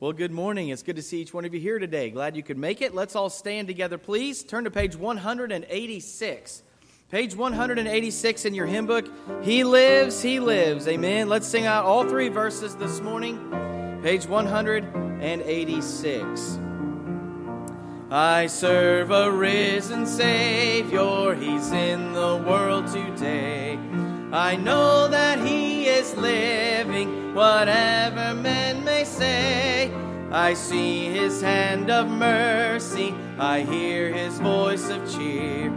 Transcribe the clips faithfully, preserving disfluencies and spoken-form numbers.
Well, good morning. It's good to see each one of you here today. Glad you could make it. Let's all stand together, please. Turn to page one eighty-six. Page one eighty-six in your hymn book. He lives, he lives. Amen. Let's sing out all three verses this morning. Page one eighty-six. I serve a risen Savior. He's in the world today. I know that he is living, whatever men may say. I see his hand of mercy, I hear his voice of cheer.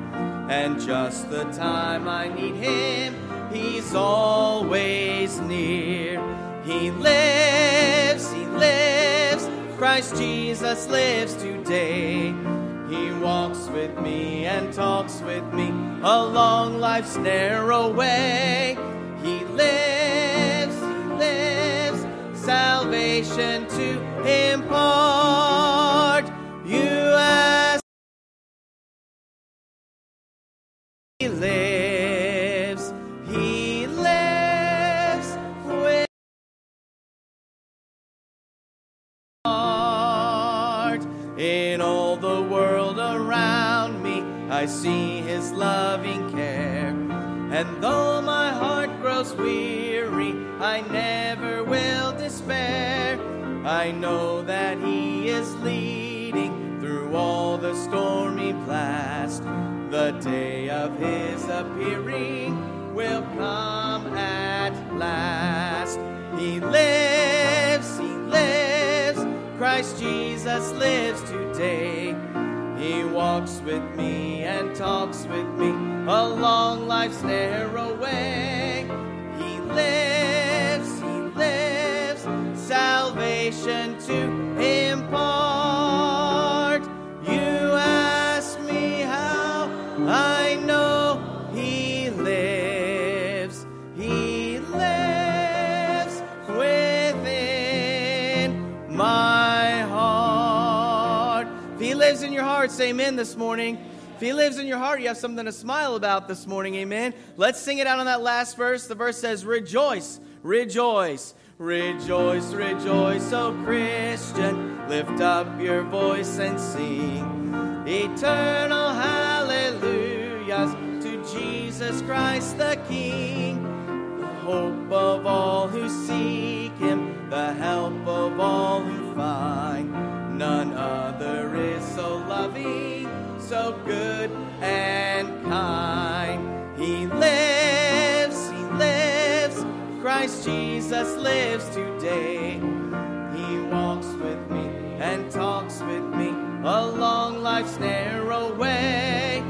And just the time I need him, he's always near. He lives, he lives, Christ Jesus lives today. He walks with me and talks with me along life's narrow way. He lives, he lives, salvation to impart. You ask, he lives, he lives with heart. In all the world around me, I see his loving care. And though my heart grows weary, I never will despair. I know that he is leading through all the stormy blast. The day of his appearing will come at last. He lives, he lives, Christ Jesus lives today. He walks with me and talks with me along life's narrow way. He lives, he lives, salvation to impart. You ask me how I know he lives, he lives within my heart. If he lives in your heart, say amen this morning. If he lives in your heart, you have something to smile about this morning, amen. Let's sing it out on that last verse. The verse says, rejoice, rejoice, rejoice, rejoice, O Christian. Lift up your voice and sing eternal hallelujahs to Jesus Christ the King. The hope of all who seek him, the help of all who find. None other is so loving, so good and kind. He lives, he lives, Christ Jesus lives today. He walks with me and talks with me along life's narrow way.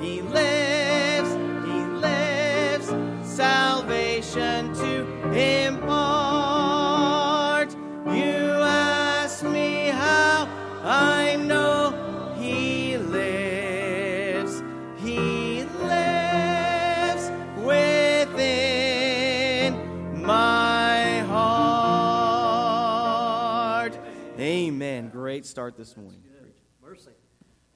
He lives, he lives, salvation to impart. You ask me how I know he lives, he lives within my heart. Amen. Great start this morning. Mercy.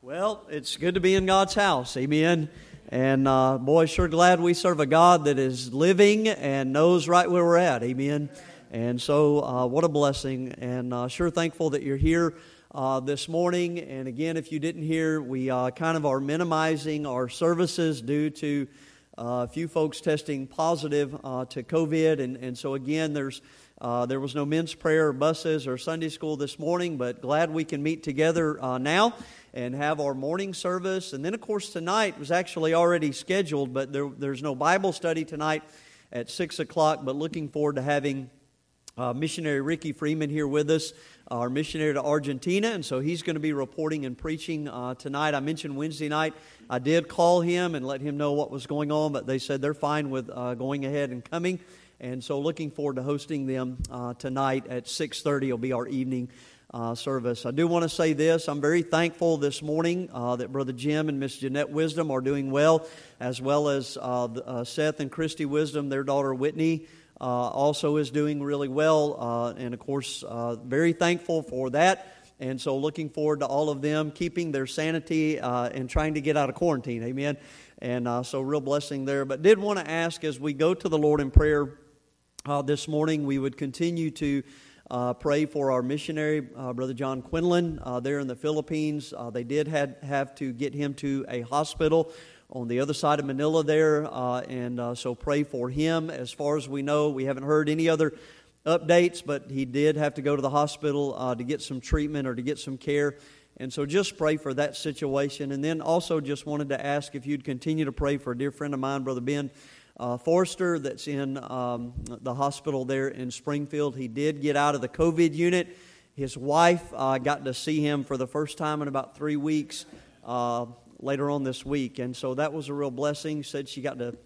Well, it's good to be in God's house, amen, and uh, boy, sure glad we serve a God that is living and knows right where we're at, amen, and so uh, what a blessing, and uh, sure thankful that you're here uh, this morning, and again, if you didn't hear, we uh, kind of are minimizing our services due to uh, a few folks testing positive uh, to COVID, and, and so again, there's Uh, there was no men's prayer or buses or Sunday school this morning, but glad we can meet together uh, now and have our morning service. And then, of course, tonight was actually already scheduled, but there, there's no Bible study tonight at six o'clock, but looking forward to having uh, missionary Ricky Freeman here with us, our missionary to Argentina, and so he's going to be reporting and preaching uh, tonight. I mentioned Wednesday night, I did call him and let him know what was going on, but they said they're fine with uh, going ahead and coming. And so looking forward to hosting them uh, tonight at six thirty will be our evening uh, service. I do want to say this. I'm very thankful this morning uh, that Brother Jim and Miss Jeanette Wisdom are doing well, as well as uh, uh, Seth and Christy Wisdom. Their daughter Whitney uh, also is doing really well. Uh, and, of course, uh, very thankful for that. And so looking forward to all of them keeping their sanity uh, and trying to get out of quarantine. Amen. And uh, so real blessing there. But did want to ask as we go to the Lord in prayer, Uh, this morning we would continue to Uh, pray for our missionary, uh, Brother John Quinlan, uh, there in the Philippines. Uh, they did had, have to get him to a hospital on the other side of Manila there, uh, and uh, so pray for him. As far as we know, we haven't heard any other updates, but he did have to go to the hospital uh, to get some treatment or to get some care. And so just pray for that situation. And then also just wanted to ask if you'd continue to pray for a dear friend of mine, Brother Ben uh, Forrester, that's in um, the hospital there in Springfield. He did get out of the COVID unit. His wife uh, got to see him for the first time in about three weeks uh, later on this week. And so that was a real blessing. Said she got to,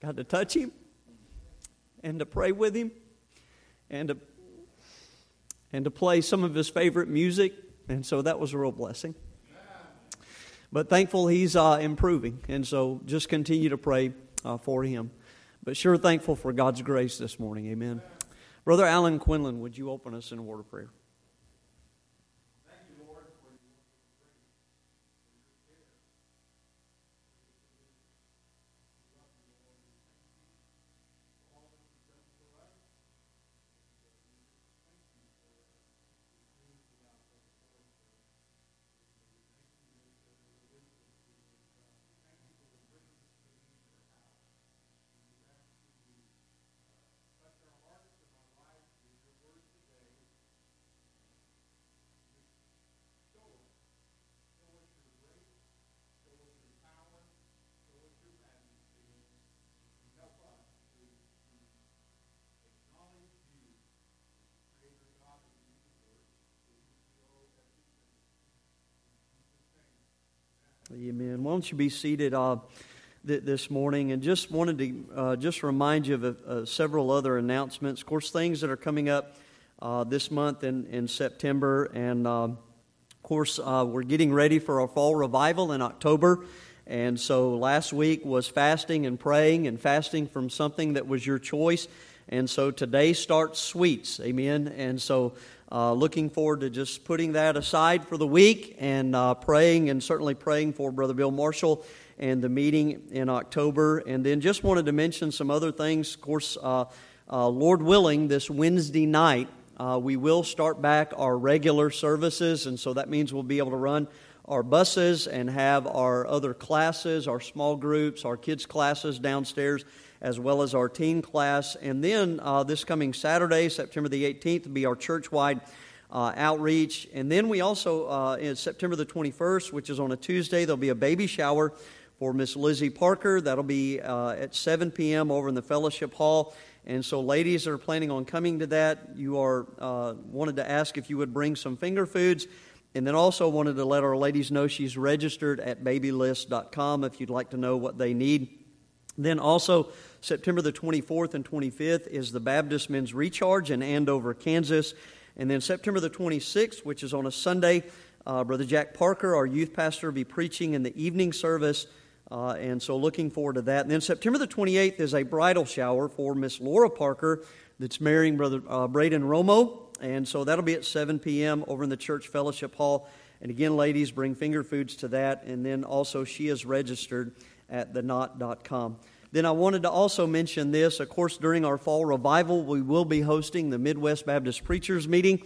got to touch him and to pray with him and to and to play some of his favorite music, and so that was a real blessing. But thankful he's uh, improving, and so just continue to pray uh, for him. But sure thankful for God's grace this morning, amen. Brother Alan Quinlan, would you open us in a word of prayer? Amen. Why don't you be seated uh, th- this morning? And just wanted to uh, just remind you of uh, several other announcements. Of course, things that are coming up uh, this month in, in September. And, uh, of course, uh, we're getting ready for our fall revival in October. And so last week was fasting and praying and fasting from something that was your choice. And so today starts sweets. Amen. And so Uh, looking forward to just putting that aside for the week and uh, praying and certainly praying for Brother Bill Marshall and the meeting in October. And then just wanted to mention some other things. Of course, uh, uh, Lord willing, this Wednesday night, uh, we will start back our regular services. And so that means we'll be able to run our buses and have our other classes, our small groups, our kids' classes downstairs, as well as our teen class. And then uh, this coming Saturday, September the eighteenth, will be our church-wide uh, outreach. And then we also, uh, in September the twenty-first, which is on a Tuesday, there'll be a baby shower for Miss Lizzie Parker. That'll be uh, at seven p.m. over in the fellowship hall. And so ladies that are planning on coming to that, you are uh, wanted to ask if you would bring some finger foods. And then also wanted to let our ladies know she's registered at baby list dot com if you'd like to know what they need. Then also, September the twenty-fourth and twenty-fifth is the Baptist Men's Recharge in Andover, Kansas. And then September the twenty-sixth, which is on a Sunday, uh, Brother Jack Parker, our youth pastor, will be preaching in the evening service. Uh, and so looking forward to that. And then September the twenty-eighth is a bridal shower for Miss Laura Parker that's marrying Brother uh, Braden Romo. And so that'll be at seven p.m. over in the church fellowship hall. And again, ladies, bring finger foods to that. And then also she is registered at the knot dot com. Then I wanted to also mention this. Of course, during our fall revival, we will be hosting the Midwest Baptist Preachers Meeting,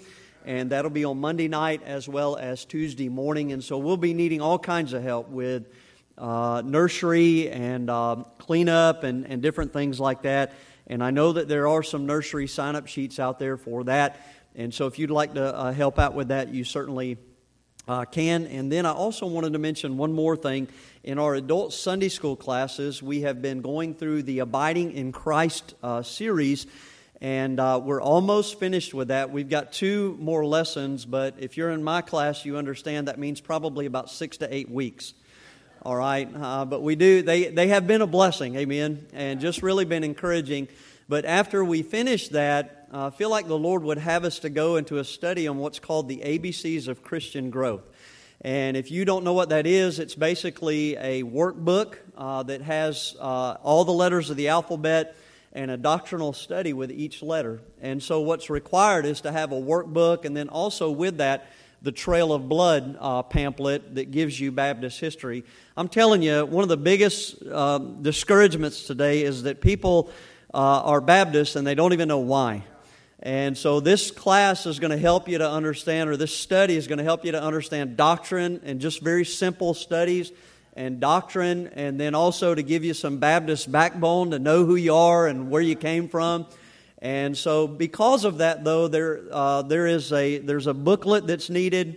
and that'll be on Monday night as well as Tuesday morning. And so we'll be needing all kinds of help with uh, nursery and uh, cleanup and, and different things like that. And I know that there are some nursery sign-up sheets out there for that. And so if you'd like to uh, help out with that, you certainly Uh, can. And then I also wanted to mention one more thing. In our adult Sunday school classes, we have been going through the Abiding in Christ uh, series, and uh, we're almost finished with that. We've got two more lessons, but if you're in my class, you understand that means probably about six to eight weeks. All right, uh, but we do. They they have been a blessing, amen, and just really been encouraging. But after we finish that, I uh, feel like the Lord would have us to go into a study on what's called the A B Cs of Christian Growth. And if you don't know what that is, it's basically a workbook uh, that has uh, all the letters of the alphabet and a doctrinal study with each letter. And so what's required is to have a workbook, and then also with that, the Trail of Blood uh, pamphlet that gives you Baptist history. I'm telling you, one of the biggest uh, discouragements today is that people uh, are Baptists and they don't even know why. And so this class is going to help you to understand, or this study is going to help you to understand doctrine and just very simple studies and doctrine, and then also to give you some Baptist backbone to know who you are and where you came from. And so because of that, though, there uh, there is a there's a booklet that's needed,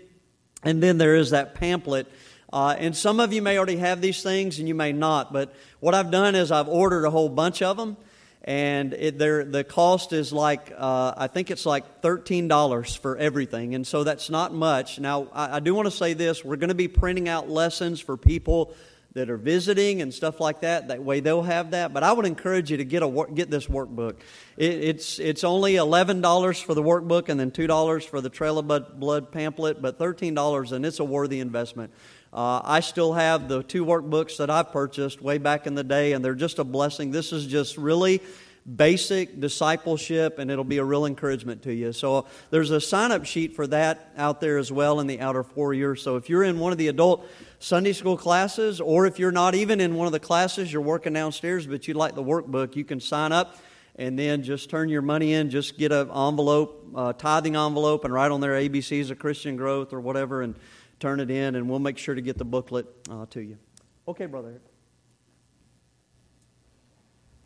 and then there is that pamphlet. Uh, and some of you may already have these things, and you may not. But what I've done is I've ordered a whole bunch of them. And it, the cost is like, uh, I think it's like thirteen dollars for everything. And so that's not much. Now, I, I do want to say this. We're going to be printing out lessons for people that are visiting and stuff like that. That way they'll have that. But I would encourage you to get a get this workbook. It, it's it's only eleven dollars for the workbook and then two dollars for the Trail of Blood pamphlet, but thirteen dollars, and it's a worthy investment. Uh, I still have the two workbooks that I purchased way back in the day, and they're just a blessing. This is just really basic discipleship, and it'll be a real encouragement to you. So there's a sign-up sheet for that out there as well in the outer foyer. So if you're in one of the adult Sunday school classes, or if you're not even in one of the classes, you're working downstairs, but you'd like the workbook, you can sign up and then just turn your money in. Just get an envelope, a tithing envelope, and write on there A B Cs of Christian Growth or whatever, and turn it in, and we'll make sure to get the booklet uh, to you. Okay, brother.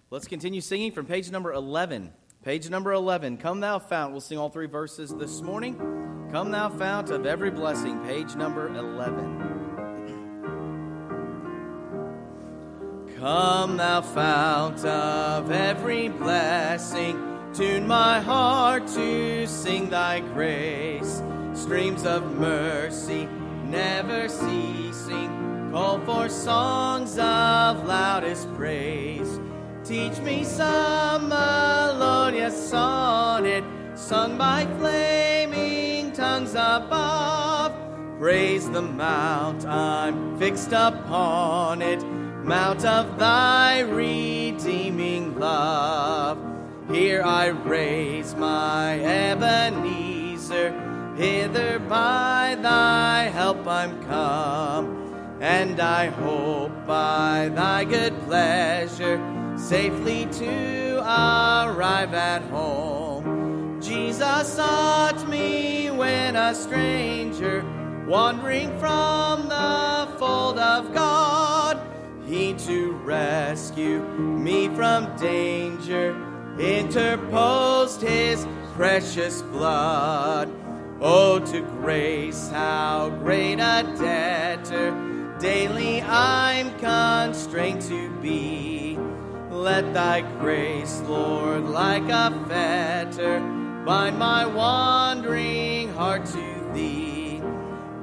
Let's continue singing from page number eleven. Page number eleven, Come Thou Fount. We'll sing all three verses this morning. Come Thou Fount of Every Blessing, page number eleven. Come Thou Fount of every blessing, tune my heart to sing Thy grace. Streams of mercy never ceasing, call for songs of loudest praise. Teach me some melodious sonnet, sung by flaming tongues above. Praise the mount, I'm fixed upon it, mount of Thy redeeming love. Here I raise my Ebenezer, hither by Thy help I'm come, and I hope by Thy good pleasure safely to arrive at home. Jesus sought me when a stranger, wandering from the fold of God. He to rescue me from danger interposed His precious blood. Oh, to grace, how great a debtor daily I'm constrained to be. Let Thy grace, Lord, like a fetter, bind my wandering heart to Thee.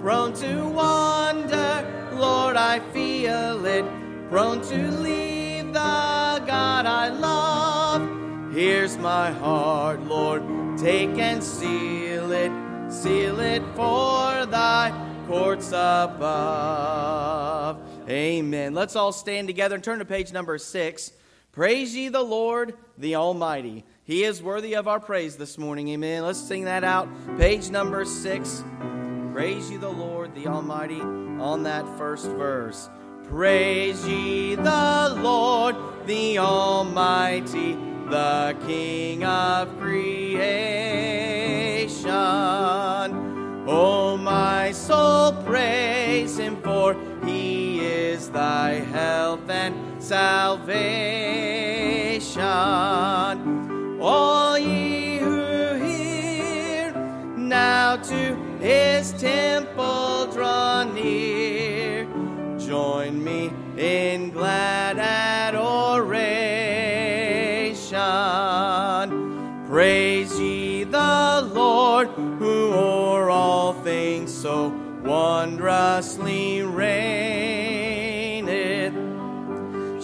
Prone to wander, Lord, I feel it, prone to leave the God I love. Here's my heart, Lord, take and seal it, seal it for Thy courts above. Amen. Let's all stand together and turn to page number six. Praise ye the Lord, the Almighty. He is worthy of our praise this morning. Amen. Let's sing that out. Page number six. Praise ye the Lord, the Almighty, on that first verse. Praise ye the Lord, the Almighty, the King of creation. Oh, my soul, praise Him, for He is thy health and salvation. All ye who hear, now to His temple draw near. Join me in glad adoration. Praise ye the Lord, who o'er all things so wondrously reigneth,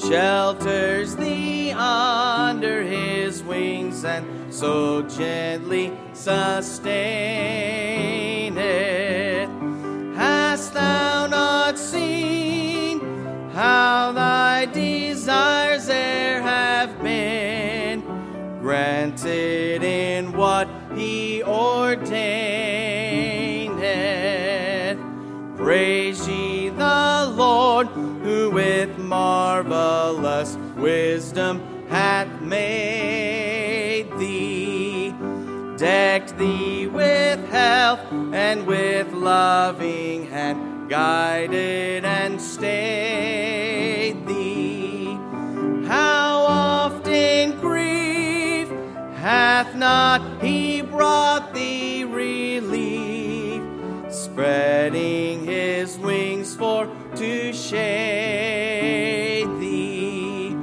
shelters thee under His wings, and so gently sustaineth. Hast thou not seen how thy desires e'er have been? Granted in what He ordaineth. Praise ye the Lord, who with marvelous wisdom hath made thee. decked thee with health and with loving hand, guided and stayed thee. How often grief hath not he brought thee relief, spreading his wings for to shade thee.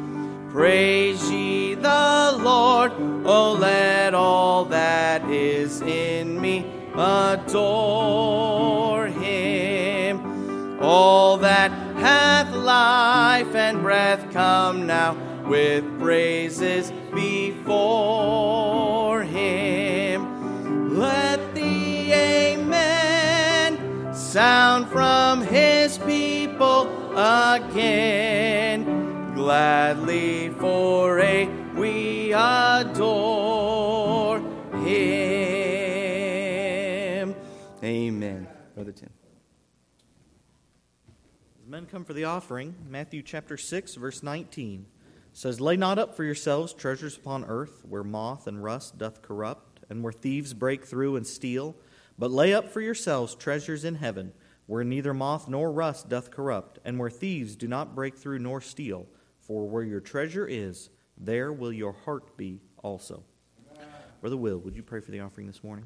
Praise ye the Lord, O let all that is in me adore him. All that hath life and breath, come now with praises before him. Let the amen sound from his people again, gladly for a we adore him. Amen. Brother Tim. As men come for the offering, Matthew chapter six, verse nineteen says, "Lay not up for yourselves treasures upon earth, where moth and rust doth corrupt, and where thieves break through and steal. But lay up for yourselves treasures in heaven, where neither moth nor rust doth corrupt, and where thieves do not break through nor steal. For where your treasure is, there will your heart be also." Amen. Brother Will, would you pray for the offering this morning?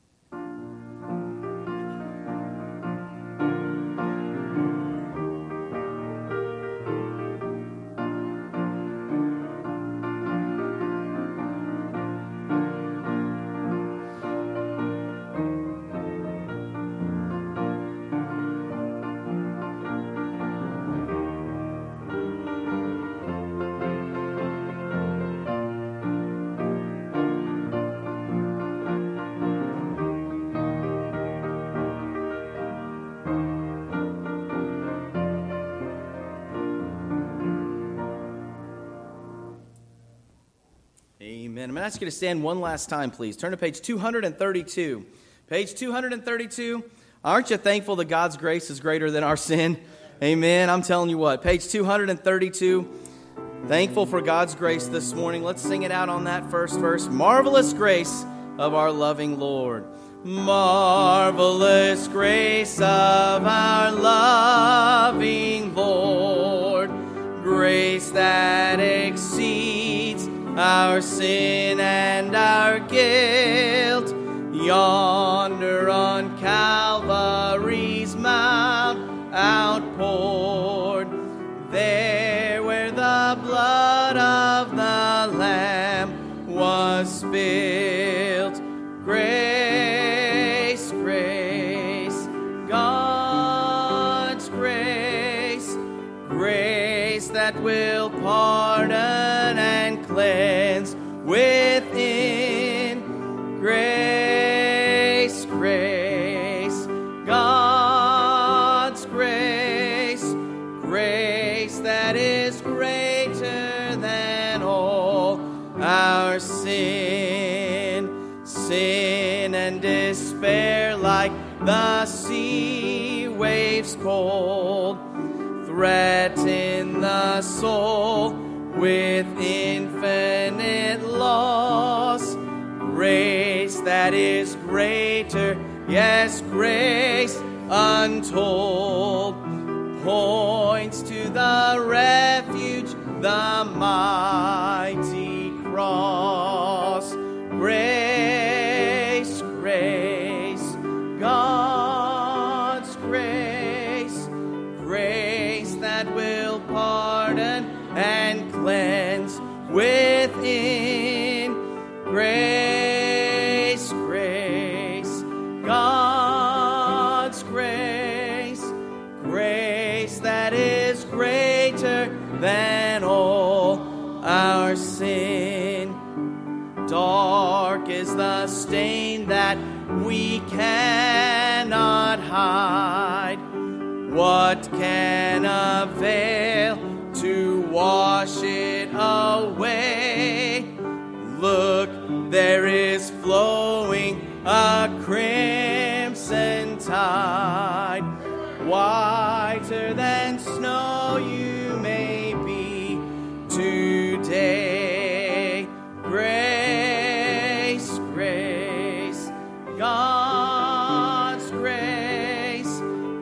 I'm going to ask you to stand one last time, please. Turn to page two thirty-two. Page two thirty-two. Aren't you thankful that God's grace is greater than our sin? Amen. I'm telling you what. Page two thirty-two. Thankful for God's grace this morning. Let's sing it out on that first verse. Marvelous grace of our loving Lord. Marvelous grace of our loving Lord. Grace that exceeds our sin and our guilt, yonder on Calvary's mount outpoured, there where the blood of the Lamb was spilled. Grace, grace, God's grace, grace that will pardon within. Grace, grace, God's grace, grace that is greater than all our sin. Sin and despair like the sea waves cold threaten the soul with infinite loss. Grace that is greater, yes, grace untold, points to the refuge, the mighty cross. Grace, grace, God's grace, grace that will pardon and cleanse within. Grace, grace, God's grace, grace that is greater than all our sin. Dark is the stain that we cannot not hide. What can avail to wash it away? Look, there is flowing a crimson tide, whiter than snow you may be today. Grace, grace, God's grace,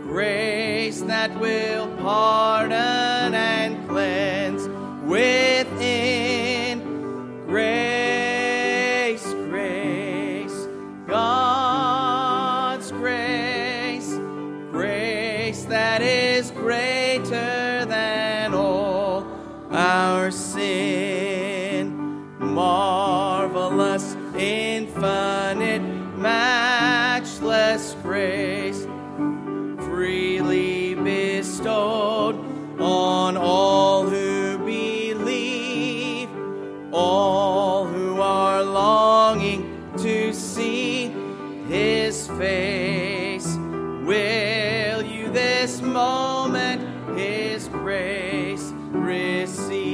grace that will pardon and cleanse within. Grace, grace, God's grace, grace that is greater than all our sin. Marvelous, infinite, matchless grace, freely bestowed on all who believe, all who are longing to see His face. Will you this moment grace receive?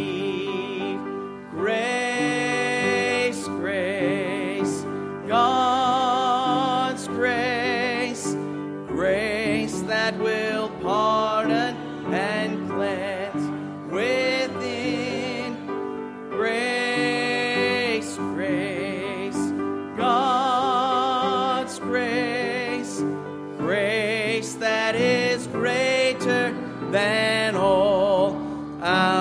Grace, grace, God's grace, grace that will pardon and cleanse within. Grace, grace, God's grace, grace that is greater than sin.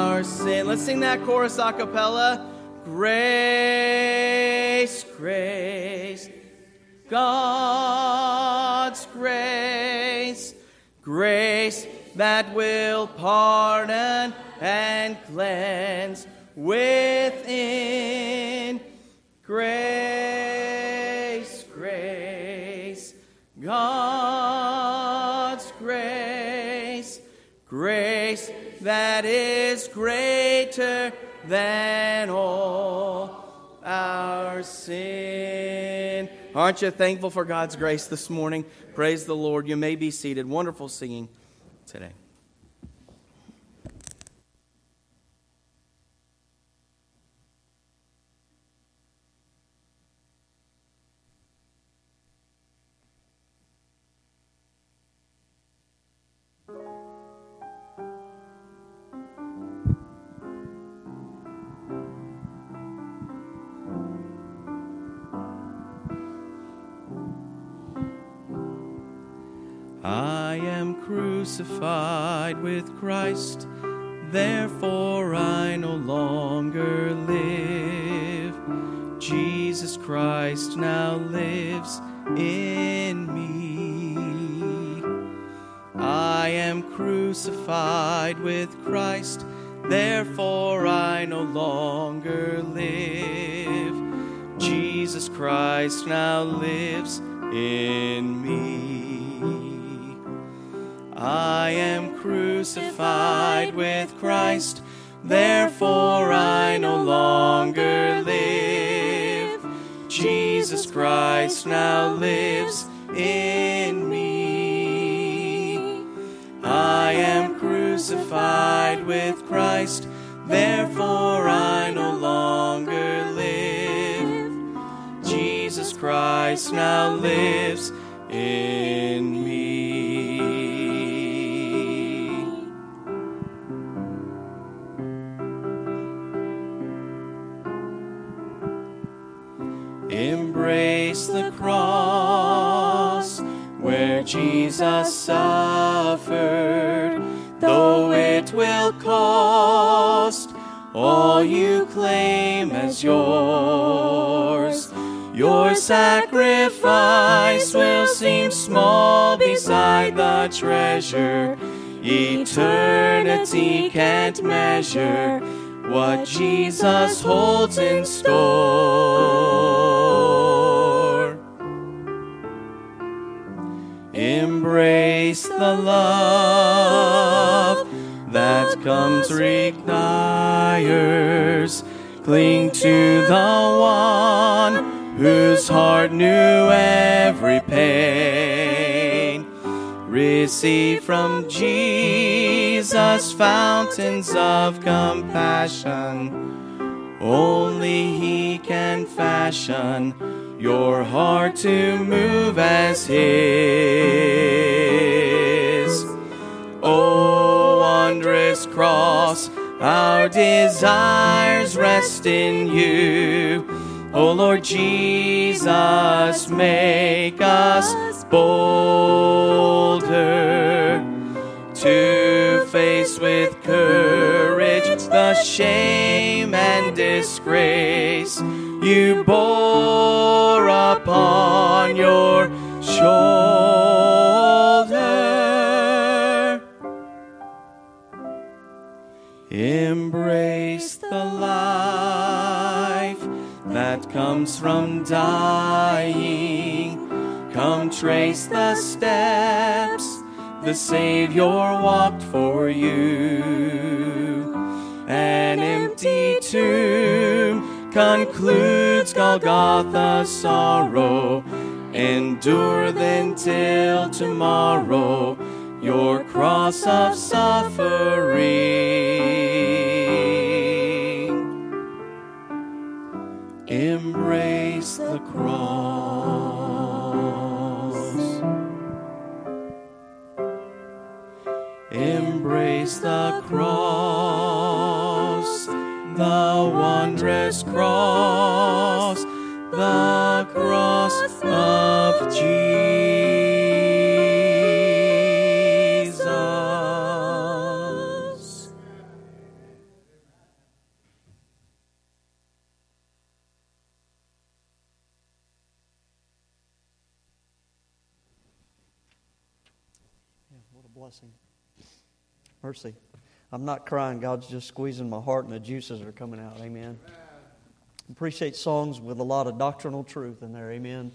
Let's sing that chorus a cappella. Grace, grace, God's grace, grace that will pardon and cleanse within. Grace, grace, God's grace, grace that is greater than all our sin. Aren't you thankful for God's grace this morning? Praise the Lord. You may be seated. Wonderful singing today. I am crucified with Christ, therefore I no longer live. Jesus Christ now lives in me. I am crucified with Christ, therefore I no longer live. Jesus Christ now lives in me. I am crucified with Christ, therefore I no longer live. Jesus Christ now lives in me. I am crucified with Christ, therefore I no longer live. Jesus Christ now lives in me. Embrace the cross where Jesus suffered, though it will cost all you claim as yours. Your sacrifice will seem small beside the treasure. Eternity can't measure what Jesus holds in store. Embrace the love that comes requires. Cling to the one whose heart knew every pain. receive from Jesus fountains of compassion. Only He can fashion your heart to move as His. O wondrous cross, our desires rest in You. O Lord Jesus, make us bolder to face with courage the shame and disgrace You bore upon Your shoulder. Embrace the life that comes from dying. Come trace the steps the Savior walked for you. An empty tomb concludes Golgotha's sorrow. Endure then till tomorrow your cross of suffering. Embrace the cross. Embrace the cross, the wondrous cross, the cross of Jesus. Yeah, what a blessing. Mercy. I'm not crying. God's just squeezing my heart and the juices are coming out. Amen. Appreciate songs with a lot of doctrinal truth in there, amen.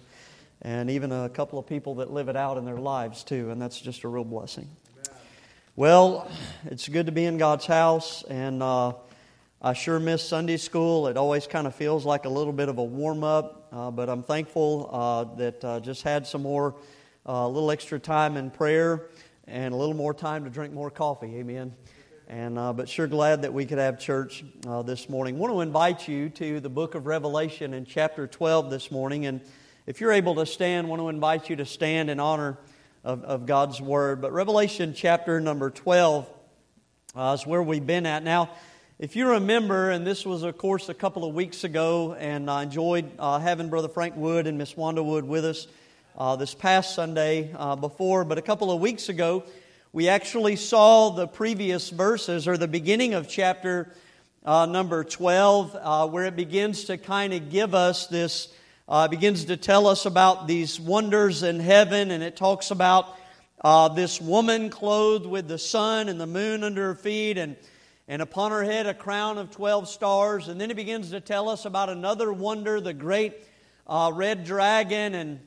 And even a couple of people that live it out in their lives too, and that's just a real blessing. Amen. Well, it's good to be in God's house, and uh, I sure miss Sunday school. It always kind of feels like a little bit of a warm-up, uh, but I'm thankful uh, that I uh, just had some more, a uh, little extra time in prayer and a little more time to drink more coffee, amen. And uh, but sure glad that we could have church uh, this morning. I want to invite you to the book of Revelation in chapter twelve this morning. And if you're able to stand, I want to invite you to stand in honor of, of God's Word. But Revelation chapter number twelve uh, is where we've been at. Now, if you remember, and this was, of course, a couple of weeks ago, and I enjoyed uh, having Brother Frank Wood and Miss Wanda Wood with us uh, this past Sunday uh, before. But a couple of weeks ago, we actually saw the previous verses, or the beginning of chapter uh, number twelve, uh, where it begins to kind of give us this, uh, begins to tell us about these wonders in heaven, and it talks about uh, this woman clothed with the sun and the moon under her feet, and, and upon her head a crown of twelve stars. And then it begins to tell us about another wonder, the great uh, red dragon, and,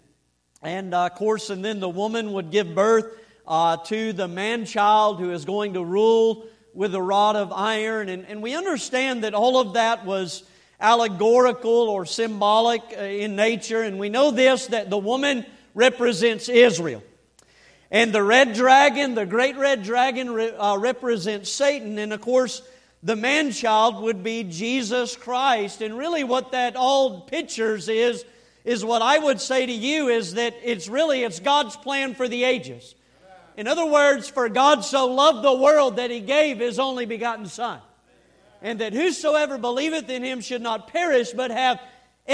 and uh, of course, and then the woman would give birth Uh, to the man-child who is going to rule with a rod of iron. And, and we understand that all of that was allegorical or symbolic in nature. And we know this, that the woman represents Israel. And the red dragon, the great red dragon, re, uh, represents Satan. And of course, the man-child would be Jesus Christ. And really what that all pictures is, is what I would say to you is that it's really, it's God's plan for the ages. In other words, for God so loved the world that He gave His only begotten Son, and that whosoever believeth in Him should not perish but have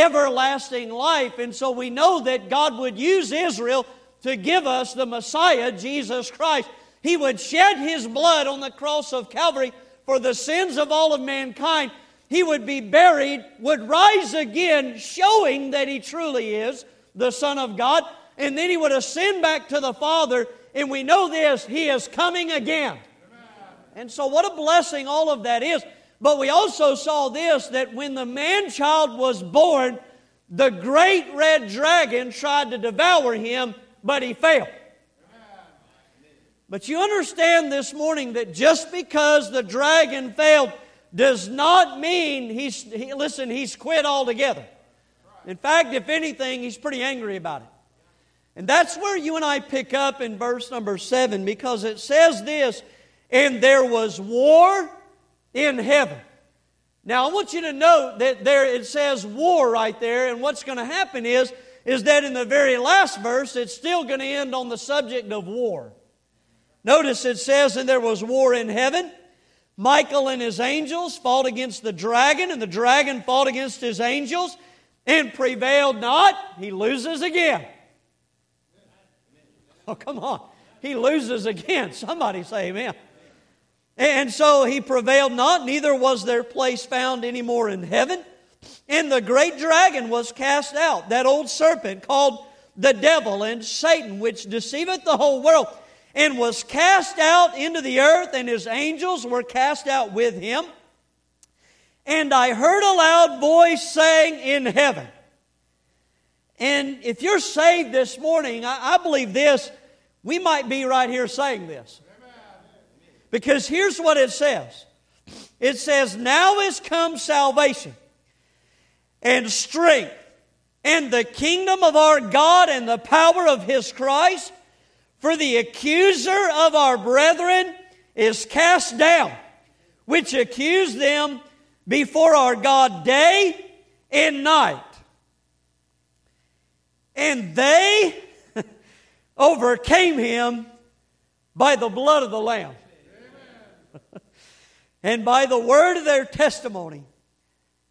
everlasting life. And so we know that God would use Israel to give us the Messiah, Jesus Christ. He would shed His blood on the cross of Calvary for the sins of all of mankind. He would be buried, would rise again, showing that He truly is the Son of God. And then He would ascend back to the Father. And we know this, He is coming again. And so what a blessing all of that is. But we also saw this, that when the man-child was born, the great red dragon tried to devour Him, but he failed. But you understand this morning that just because the dragon failed does not mean he's, he, listen, he's quit altogether. In fact, if anything, he's pretty angry about it. And that's where you and I pick up in verse number seven, because it says this, and there was war in heaven. Now I want you to note that there it says war right there, and what's going to happen is, is that in the very last verse, it's still going to end on the subject of war. Notice it says, and there was war in heaven. Michael and his angels fought against the dragon, and the dragon fought against his angels and prevailed not. He loses again. Oh, come on. He loses again. Somebody say amen. And so he prevailed not, neither was their place found any more in heaven. And the great dragon was cast out, that old serpent called the devil and Satan, which deceiveth the whole world, and was cast out into the earth, and his angels were cast out with him. And I heard a loud voice saying in heaven. And if you're saved this morning, I, I believe this, we might be right here saying this. Because here's what it says. It says, now is come salvation and strength and the kingdom of our God and the power of His Christ, for the accuser of our brethren is cast down, which accused them before our God day and night. And they overcame him by the blood of the Lamb. And by the word of their testimony,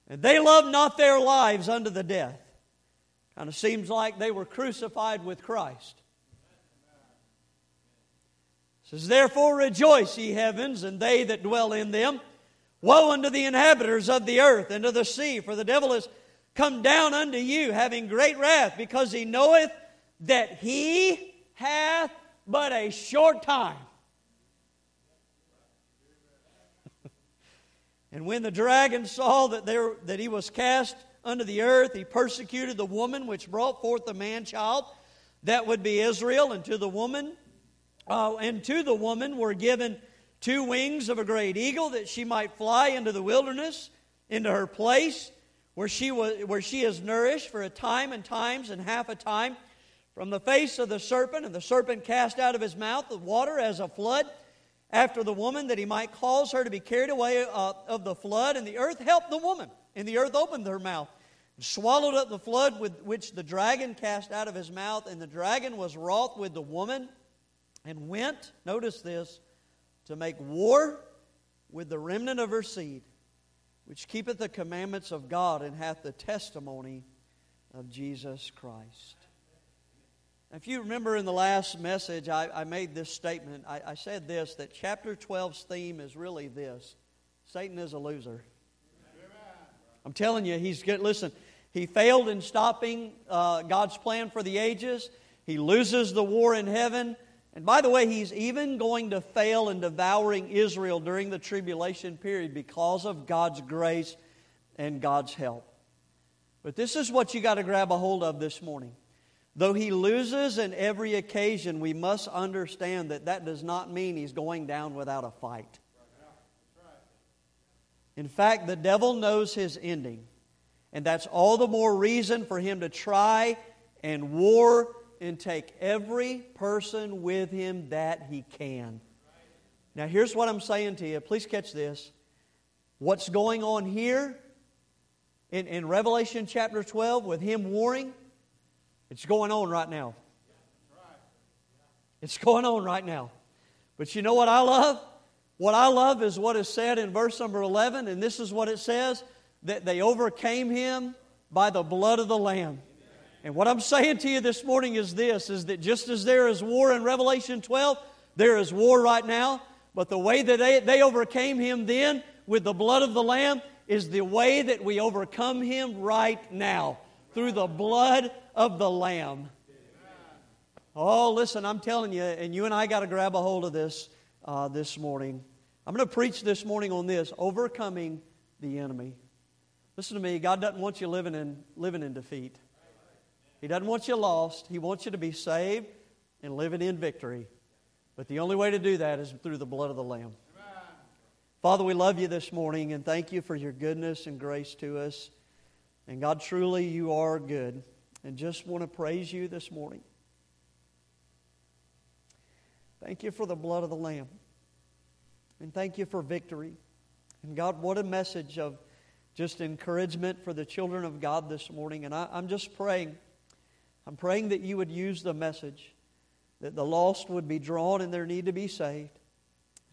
and they loved not their lives unto the death. Kind of seems like they were crucified with Christ. It says, therefore rejoice, ye heavens, and they that dwell in them. Woe unto the inhabitants of the earth and of the sea, for the devil is come down unto you, having great wrath, because he knoweth that he hath but a short time. And when the dragon saw that, there, that he was cast unto the earth, he persecuted the woman which brought forth the man-child, that would be Israel. And to the woman, uh, and to the woman were given two wings of a great eagle, that she might fly into the wilderness, into her place, where she was, where she is nourished for a time and times and half a time from the face of the serpent. And the serpent cast out of his mouth the water as a flood, after the woman, that he might cause her to be carried away uh, of the flood. And the earth helped the woman, and the earth opened her mouth, and swallowed up the flood with which the dragon cast out of his mouth. And the dragon was wroth with the woman, and went, notice this, to make war with the remnant of her seed, which keepeth the commandments of God, and hath the testimony of Jesus Christ. If you remember in the last message, I, I made this statement. I, I said this, that chapter twelve's theme is really this. Satan is a loser. I'm telling you, he's good. Listen, he failed in stopping uh, God's plan for the ages. He loses the war in heaven. And by the way, he's even going to fail in devouring Israel during the tribulation period because of God's grace and God's help. But this is what you got to grab a hold of this morning. Though he loses in every occasion, we must understand that that does not mean he's going down without a fight. In fact, the devil knows his ending, and that's all the more reason for him to try and war and take every person with him that he can. Now, here's what I'm saying to you. Please catch this. What's going on here in, in Revelation chapter twelve with him warring? It's going on right now. It's going on right now. But you know what I love? What I love is what is said in verse number eleven, and this is what it says, that they overcame him by the blood of the Lamb. And what I'm saying to you this morning is this, is that just as there is war in Revelation twelve, there is war right now, but the way that they, they overcame him then with the blood of the Lamb is the way that we overcome him right now, through the blood of the Lamb. Oh, listen, I'm telling you, and you and I got to grab a hold of this uh, this morning. I'm going to preach this morning on this, overcoming the enemy. Listen to me, God doesn't want you living in, living in defeat. He doesn't want you lost. He wants you to be saved and living in victory. But the only way to do that is through the blood of the Lamb. Father, we love you this morning, and thank you for your goodness and grace to us. And God, truly, you are good. And just want to praise you this morning. Thank you for the blood of the Lamb. And thank you for victory. And God, what a message of just encouragement for the children of God this morning. And I, I'm just praying. I'm praying that you would use the message, that the lost would be drawn and their need to be saved.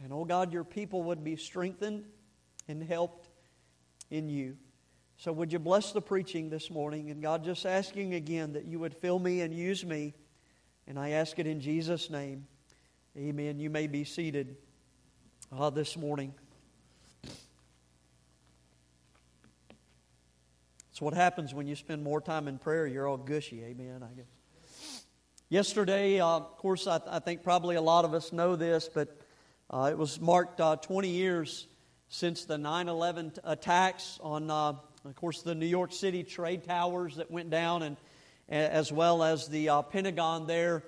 And, oh God, your people would be strengthened and helped in you. So would you bless the preaching this morning? And God, just asking again that you would fill me and use me. And I ask it in Jesus' name. Amen. You may be seated uh, this morning. It's what happens when you spend more time in prayer. You're all gushy. Amen, I guess. Yesterday, uh, of course, I, th- I think probably a lot of us know this, but uh, it was marked uh, twenty years since the nine eleven attacks on, uh, of course, the New York City trade towers that went down, and as well as the uh, Pentagon there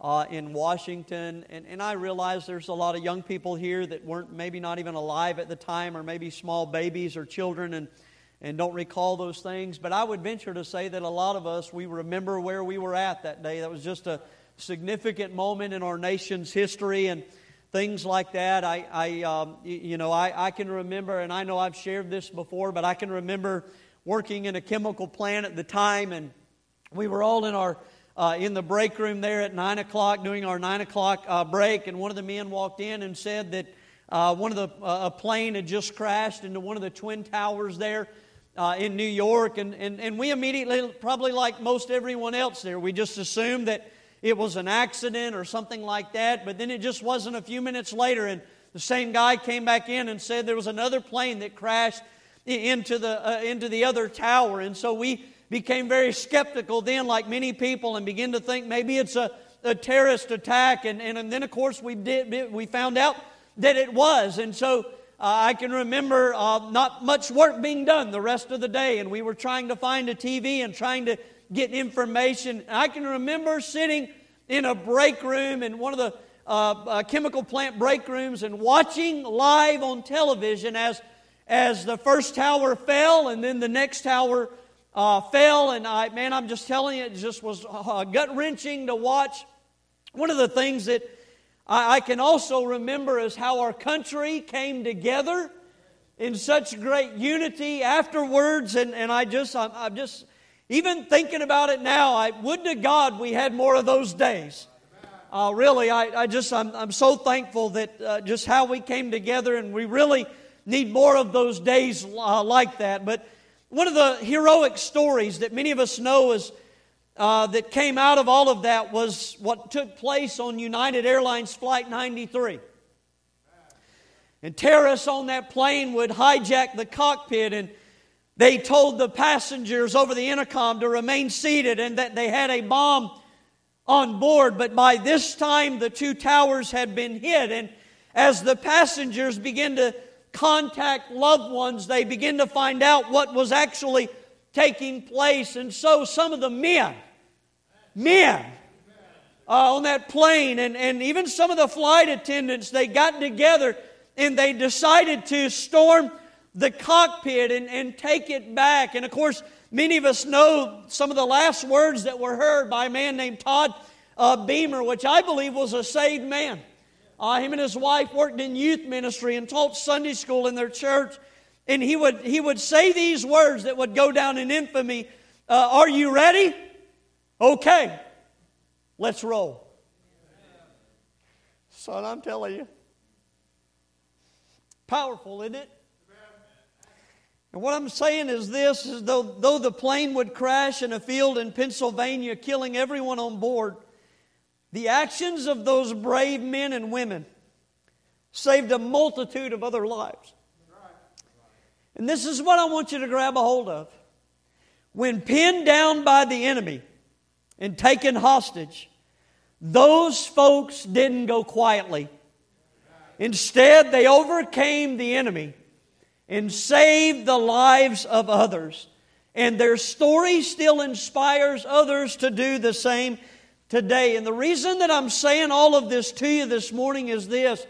uh, in Washington. And, and I realize there's a lot of young people here that weren't maybe not even alive at the time, or maybe small babies or children, and and don't recall those things. But I would venture to say that a lot of us, we remember where we were at that day. That was just a significant moment in our nation's history and things like that. I, I um, you know, I, I can remember, and I know I've shared this before, but I can remember working in a chemical plant at the time, and we were all in our uh, in the break room there at nine o'clock, doing our nine o'clock uh, break, and one of the men walked in and said that uh, one of the uh, a plane had just crashed into one of the twin towers there Uh, in New York, and, and, and we immediately, probably like most everyone else there, we just assumed that it was an accident or something like that, but then it just wasn't a few minutes later, and the same guy came back in and said there was another plane that crashed into the, uh, into the other tower, and so we became very skeptical then, like many people, and began to think maybe it's a, a terrorist attack, and, and, and then, of course, we did we found out that it was, and so Uh, I can remember uh, not much work being done the rest of the day, and we were trying to find a T V and trying to get information. And I can remember sitting in a break room, in one of the uh, uh, chemical plant break rooms, and watching live on television as as the first tower fell, and then the next tower uh, fell. And I, man, I'm just telling you, it just was uh, gut-wrenching to watch. One of the things that I can also remember is how our country came together in such great unity afterwards, and, and I just, I'm, I'm just, even thinking about it now, I would to God we had more of those days. Uh, really, I, I just, I'm, I'm so thankful that uh, just how we came together, and we really need more of those days uh, like that. But one of the heroic stories that many of us know is Uh, that came out of all of that was what took place on United Airlines Flight ninety-three. And terrorists on that plane would hijack the cockpit, and they told the passengers over the intercom to remain seated and that they had a bomb on board. But by this time, the two towers had been hit, and as the passengers began to contact loved ones, they began to find out what was actually taking place. And so some of the men men uh, on that plane, and, and even some of the flight attendants, they got together and they decided to storm the cockpit and, and take it back. And of course, many of us know some of the last words that were heard by a man named Todd uh, Beamer, which I believe was a saved man. Uh, him and his wife worked in youth ministry and taught Sunday school in their church. And he would he would say these words that would go down in infamy. Uh, Are you ready? Okay, let's roll. Son, I'm telling you. Powerful, isn't it? And what I'm saying is this, is though, though the plane would crash in a field in Pennsylvania, killing everyone on board, the actions of those brave men and women saved a multitude of other lives. And this is what I want you to grab a hold of. When pinned down by the enemy and taken hostage, those folks didn't go quietly. Instead, they overcame the enemy and saved the lives of others. And their story still inspires others to do the same today. And the reason that I'm saying all of this to you this morning is this,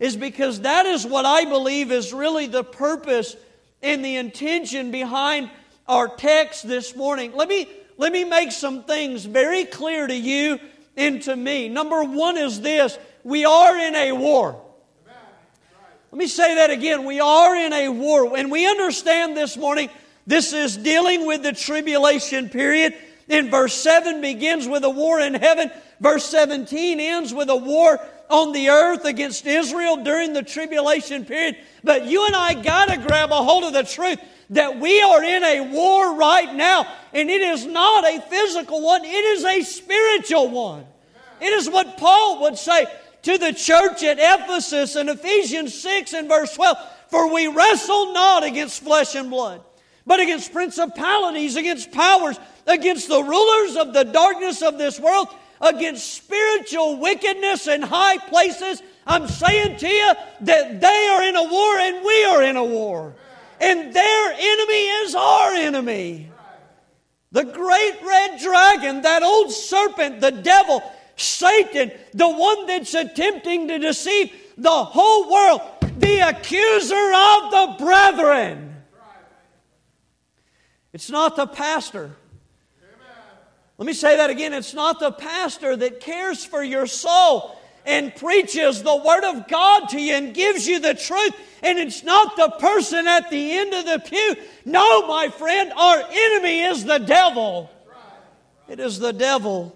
is because that is what I believe is really the purpose and the intention behind our text this morning. Let me, let me make some things very clear to you into me. Number one is this: we are in a war. Let me say that again. We are in a war. And we understand this morning, this is dealing with the tribulation period. In verse seven begins with a war in heaven. Verse seventeen ends with a war on the earth against Israel during the tribulation period. But you and I got to grab a hold of the truth that we are in a war right now. And it is not a physical one. It is a spiritual one. It is what Paul would say to the church at Ephesus in Ephesians six and verse twelve. For we wrestle not against flesh and blood, but against principalities, against powers, against the rulers of the darkness of this world, against spiritual wickedness in high places. I'm saying to you that they are in a war and we are in a war. And their enemy is our enemy. The great red dragon, that old serpent, the devil, Satan, the one that's attempting to deceive the whole world, the accuser of the brethren. It's not the pastor. Let me say that again. It's not the pastor that cares for your soul and preaches the Word of God to you and gives you the truth. And it's not the person at the end of the pew. No, my friend, our enemy is the devil. It is the devil.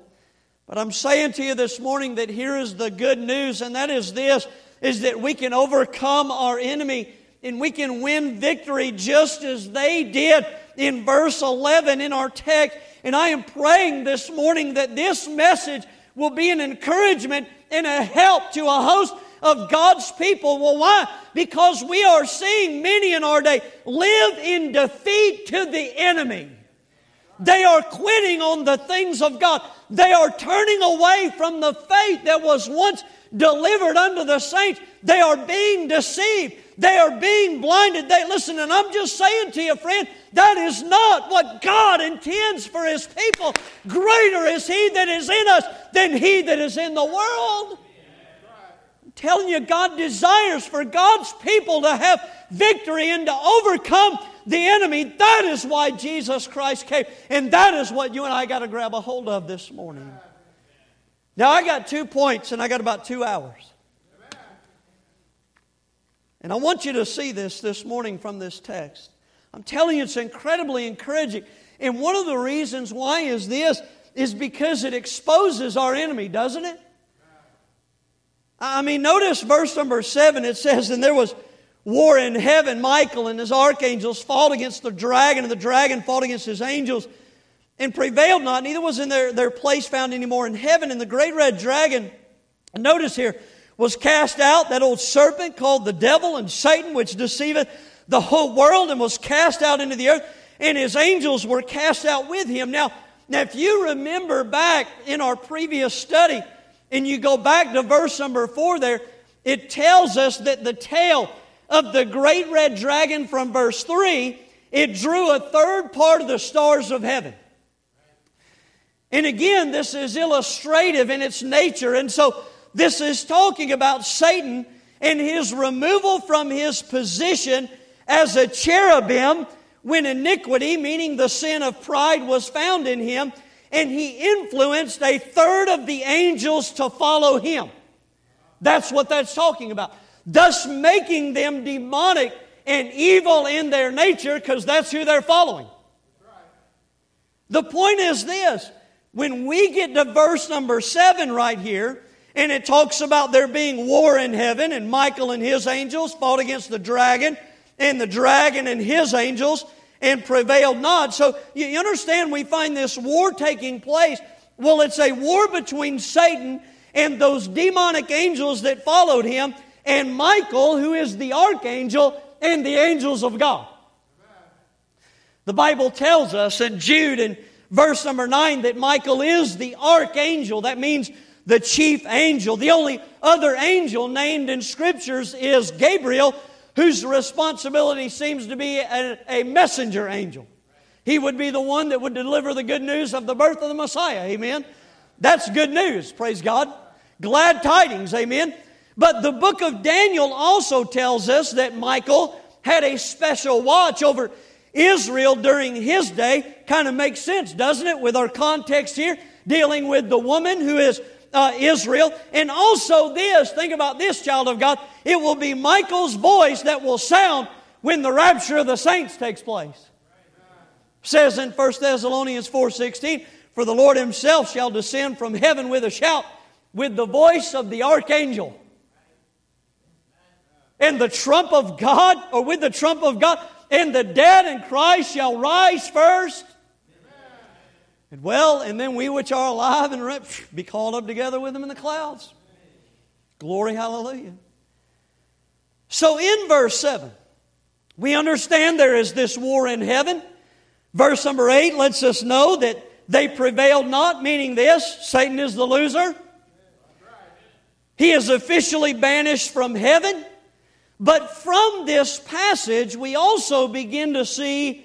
But I'm saying to you this morning that here is the good news, and that is this, is that we can overcome our enemy and we can win victory just as they did in verse eleven in our text. And I am praying this morning that this message will be an encouragement and a help to a host of God's people. Well, why? Because we are seeing many in our day live in defeat to the enemy. They are quitting on the things of God. They are turning away from the faith that was once delivered unto the saints. They are being deceived. They are being blinded. They listen, and I'm just saying to you, friend, that is not what God intends for His people. Greater is He that is in us than he that is in the world. I'm telling you, God desires for God's people to have victory and to overcome the enemy. That is why Jesus Christ came. And that is what you and I got to grab a hold of this morning. Now, I got two points, and I got about two hours. And I want you to see this this morning from this text. I'm telling you, it's incredibly encouraging. And one of the reasons why is this, is because it exposes our enemy, doesn't it? I mean, notice verse number seven. It says, and there was war in heaven. Michael and his archangels fought against the dragon, and the dragon fought against his angels and prevailed not. Neither was in their, their place found any more in heaven. And the great red dragon, notice here, was cast out, that old serpent called the devil and Satan, which deceiveth the whole world, and was cast out into the earth, and his angels were cast out with him. Now, now if you remember back in our previous study, and you go back to verse number four there, it tells us that the tail of the great red dragon from verse three, it drew a third part of the stars of heaven. And again, this is illustrative in its nature, and so this is talking about Satan and his removal from his position as a cherubim when iniquity, meaning the sin of pride, was found in him, and he influenced a third of the angels to follow him. That's what that's talking about. Thus making them demonic and evil in their nature, because that's who they're following. The point is this, when we get to verse number seven right here, and it talks about there being war in heaven, and Michael and his angels fought against the dragon, and the dragon and his angels, and prevailed not. So you understand we find this war taking place. Well, it's a war between Satan and those demonic angels that followed him, and Michael, who is the archangel, and the angels of God. The Bible tells us in Jude in verse number nine that Michael is the archangel. That means the chief angel. The only other angel named in Scriptures is Gabriel, whose responsibility seems to be a, a messenger angel. He would be the one that would deliver the good news of the birth of the Messiah. Amen. That's good news. Praise God. Glad tidings. Amen. But the book of Daniel also tells us that Michael had a special watch over Israel during his day kind of makes sense, doesn't it? With our context here, dealing with the woman who is uh, Israel. And also this, think about this, child of God. It will be Michael's voice that will sound when the rapture of the saints takes place. It says in First Thessalonians four sixteen, for the Lord himself shall descend from heaven with a shout, with the voice of the archangel. And the trump of God, or with the trump of God, and the dead in Christ shall rise first. And well, and then we which are alive and be called up together with them in the clouds. Glory, hallelujah. So in verse seven, we understand there is this war in heaven. Verse number eight lets us know that they prevailed not, meaning this, Satan is the loser. He is officially banished from heaven. But from this passage, we also begin to see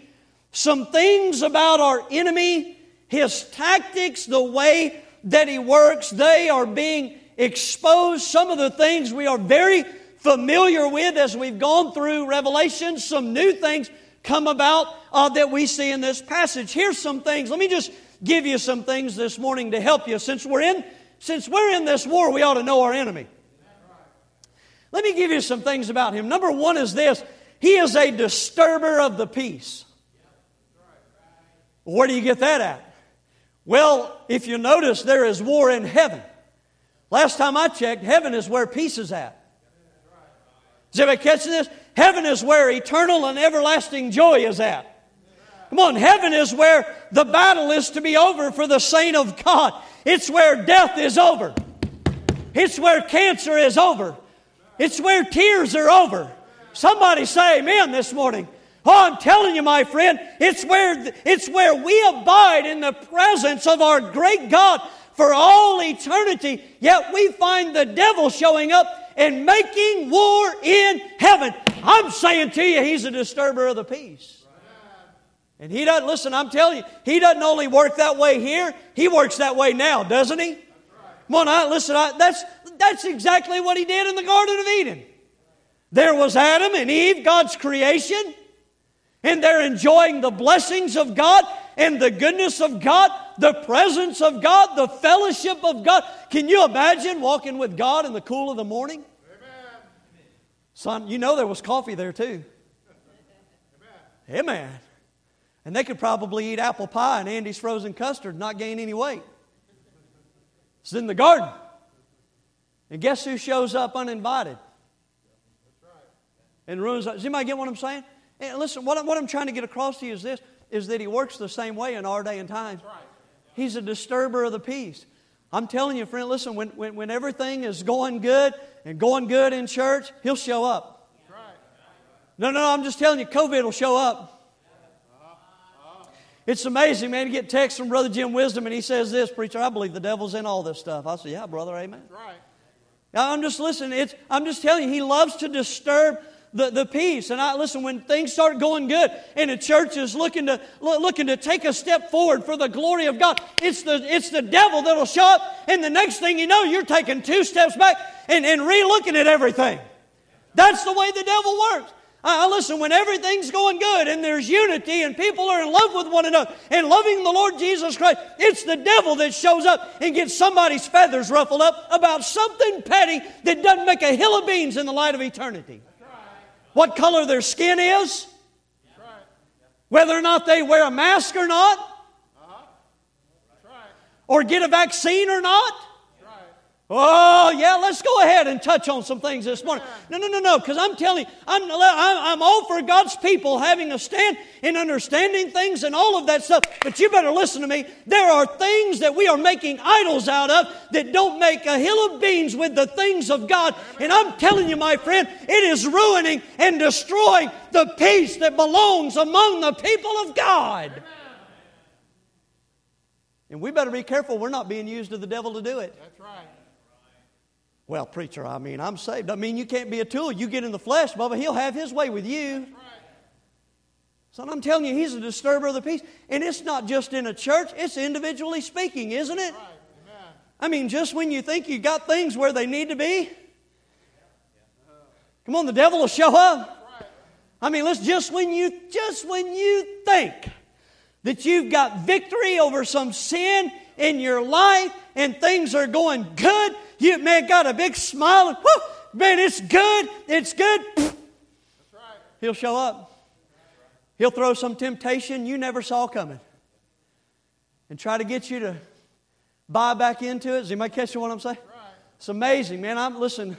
some things about our enemy, his tactics, the way that he works. They are being exposed. Some of the things we are very familiar with as we've gone through Revelation. Some new things come about uh, that we see in this passage. Here's some things. Let me just give you some things this morning to help you. Since we're in, since we're in this war, we ought to know our enemy. Let me give you some things about him. Number one is this. He is a disturber of the peace. Where do you get that at? Well, if you notice, there is war in heaven. Last time I checked, heaven is where peace is at. Is everybody catching this? Heaven is where eternal and everlasting joy is at. Come on, heaven is where the battle is to be over for the saint of God. It's where death is over. It's where cancer is over. It's where tears are over. Somebody say amen this morning. Oh, I'm telling you, my friend, it's where, it's where we abide in the presence of our great God for all eternity, yet we find the devil showing up and making war in heaven. I'm saying to you, he's a disturber of the peace. And he doesn't, listen, I'm telling you, he doesn't only work that way here, he works that way now, doesn't he? Come on, I, listen, I, that's... That's exactly what he did in the Garden of Eden. There was Adam and Eve, God's creation, and they're enjoying the blessings of God and the goodness of God, the presence of God, the fellowship of God. Can you imagine walking with God in the cool of the morning? Amen. Son, you know there was coffee there too. Amen. Amen. And they could probably eat apple pie and Andy's frozen custard and not gain any weight. It's in the garden. And guess who shows up uninvited? And ruins. Does anybody get what I'm saying? And listen, what I'm, what I'm trying to get across to you is this, is that he works the same way in our day and time. He's a disturber of the peace. I'm telling you, friend, listen, when, when, when everything is going good and going good in church, he'll show up. No, no, no, I'm just telling you, COVID will show up. It's amazing, man, to get texts from Brother Jim Wisdom, and he says this, preacher, I believe the devil's in all this stuff. I say, yeah, brother, amen. Right. Now, I'm just listening. It's, I'm just telling you, he loves to disturb the, the peace. And I listen, when things start going good and the church is looking to looking to take a step forward for the glory of God, it's the it's the devil that'll show up. And the next thing you know, you're taking two steps back and, and re-looking at everything. That's the way the devil works. I, I listen, when everything's going good and there's unity and people are in love with one another and loving the Lord Jesus Christ, it's the devil that shows up and gets somebody's feathers ruffled up about something petty that doesn't make a hill of beans in the light of eternity. What color their skin is, whether or not they wear a mask or not, or get a vaccine or not. Oh, yeah, let's go ahead and touch on some things this morning. No, no, no, no, because I'm telling you, I'm, I'm all for God's people having a stand and understanding things and all of that stuff, but you better listen to me. There are things that we are making idols out of that don't make a hill of beans with the things of God. And I'm telling you, my friend, it is ruining and destroying the peace that belongs among the people of God. And we better be careful we're not being used of the devil to do it. That's right. Well, preacher, I mean, I'm saved. I mean, you can't be a tool. You get in the flesh, Bubba, he'll have his way with you. That's right. So I'm telling you, he's a disturber of the peace. And it's not just in a church. It's individually speaking, isn't it? Right. I mean, just when you think you got things where they need to be, come on, the devil will show up. Right. I mean, let's just when you just when you think that you've got victory over some sin in your life and things are going good, you man got a big smile. And, whoo, man, it's good. It's good. That's right. He'll show up. He'll throw some temptation you never saw coming and try to get you to buy back into it. Is anybody catching what I'm saying? Right. It's amazing, man. I'm listen,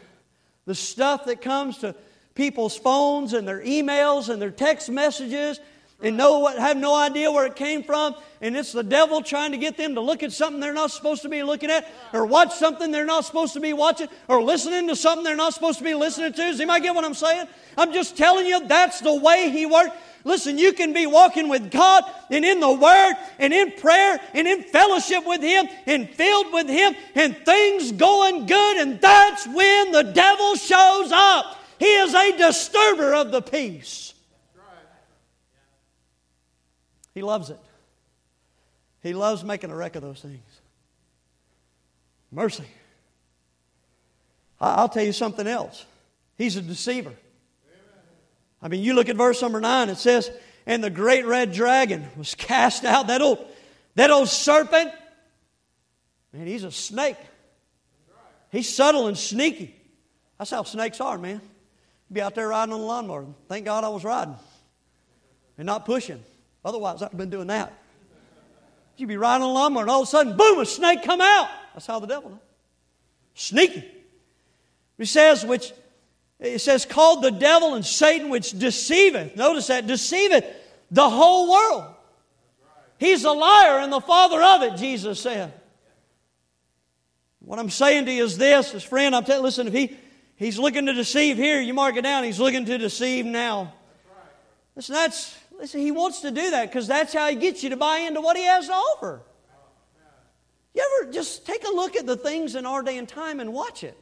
the stuff that comes to people's phones and their emails and their text messages right. and know what, have no idea where it came from. And it's the devil trying to get them to look at something they're not supposed to be looking at right. or watch something they're not supposed to be watching or listening to something they're not supposed to be listening to. Does anybody get what I'm saying? I'm just telling you, that's the way he works. Listen, you can be walking with God and in the Word and in prayer and in fellowship with Him and filled with Him and things going good, and that's when the devil shows up. He is a disturber of the peace. He loves it. He loves making a wreck of those things. Mercy. I'll tell you something else. He's a deceiver. I mean, you look at verse number nine, it says, and the great red dragon was cast out. That old, that old serpent, man, he's a snake. He's subtle and sneaky. That's how snakes are, man. You'd be out there riding on the lawnmower. Thank God I was riding and not pushing. Otherwise, I'd have been doing that. You'd be riding on the lawnmower, and all of a sudden, boom, a snake come out. That's how the devil does. Sneaky. He says, which... It says, called the devil and Satan, which deceiveth. Notice that, deceiveth the whole world. He's a liar and the father of it, Jesus said. What I'm saying to you is this, is friend, I'm telling you, listen, if he, he's looking to deceive here, you mark it down, he's looking to deceive now. Listen, that's, listen, he wants to do that because that's how he gets you to buy into what he has to offer. You ever just take a look at the things in our day and time and watch it?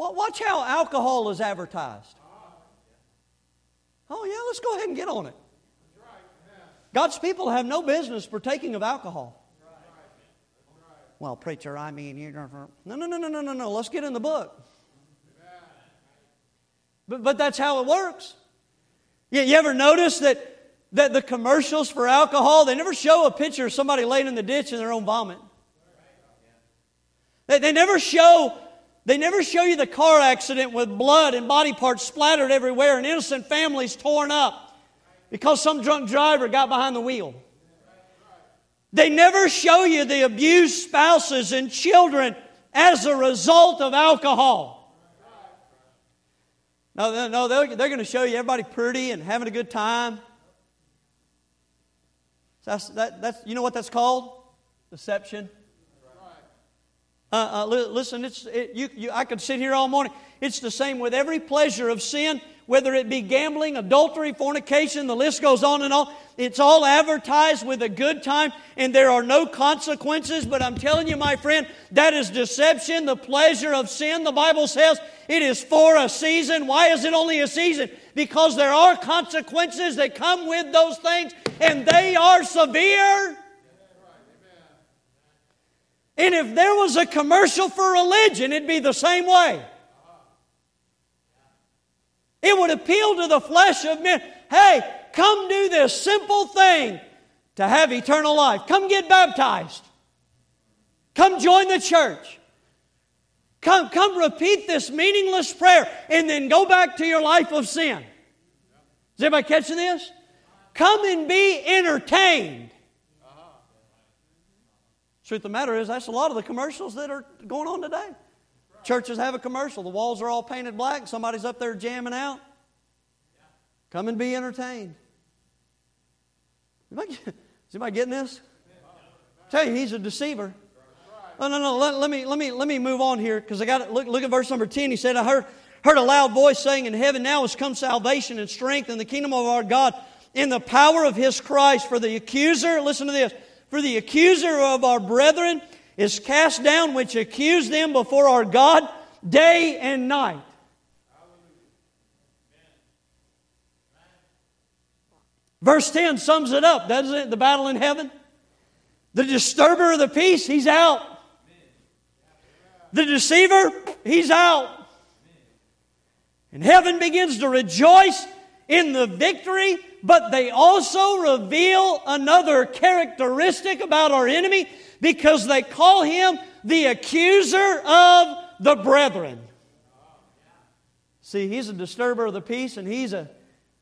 Watch how alcohol is advertised. Oh, yeah, let's go ahead and get on it. God's people have no business partaking of alcohol. Well, preacher, I mean, you no, no, no, no, no, no, no. Let's get in the book. But, but that's how it works. You, you ever notice that, that the commercials for alcohol, they never show a picture of somebody laying in the ditch in their own vomit. They, they never show... They never show you the car accident with blood and body parts splattered everywhere and innocent families torn up because some drunk driver got behind the wheel. They never show you the abused spouses and children as a result of alcohol. No, no, they're, they're going to show you everybody pretty and having a good time. That's, that, that's, you know what that's called? Deception. Uh, uh, listen, it's, it, you, you, I could sit here all morning. It's the same with every pleasure of sin, whether it be gambling, adultery, fornication, the list goes on and on. It's all advertised with a good time, and there are no consequences. But I'm telling you, my friend, that is deception, the pleasure of sin. The Bible says it is for a season. Why is it only a season? Because there are consequences that come with those things, and they are severe. And if there was a commercial for religion, it'd be the same way. It would appeal to the flesh of men. Hey, come do this simple thing to have eternal life. Come get baptized. Come join the church. Come, come repeat this meaningless prayer and then go back to your life of sin. Is everybody catching this? Come and be entertained. Truth of the matter is, that's a lot of the commercials that are going on today. Churches have a commercial. The walls are all painted black. Somebody's up there jamming out. Come and be entertained. Is anybody getting this? I tell you, he's a deceiver. No, no, no. Let, let me, let me, let me move on here because I got it. Look, look at verse number ten. He said, "I heard heard a loud voice saying in heaven, now is come salvation and strength and the kingdom of our God, in the power of His Christ. For the accuser, listen to this." For the accuser of our brethren is cast down, which accused them before our God day and night. Verse ten sums it up, doesn't it? The battle in heaven. The disturber of the peace, he's out. The deceiver, he's out. And heaven begins to rejoice in the victory, but they also reveal another characteristic about our enemy, because they call him the accuser of the brethren. See, he's a disturber of the peace, and he's a,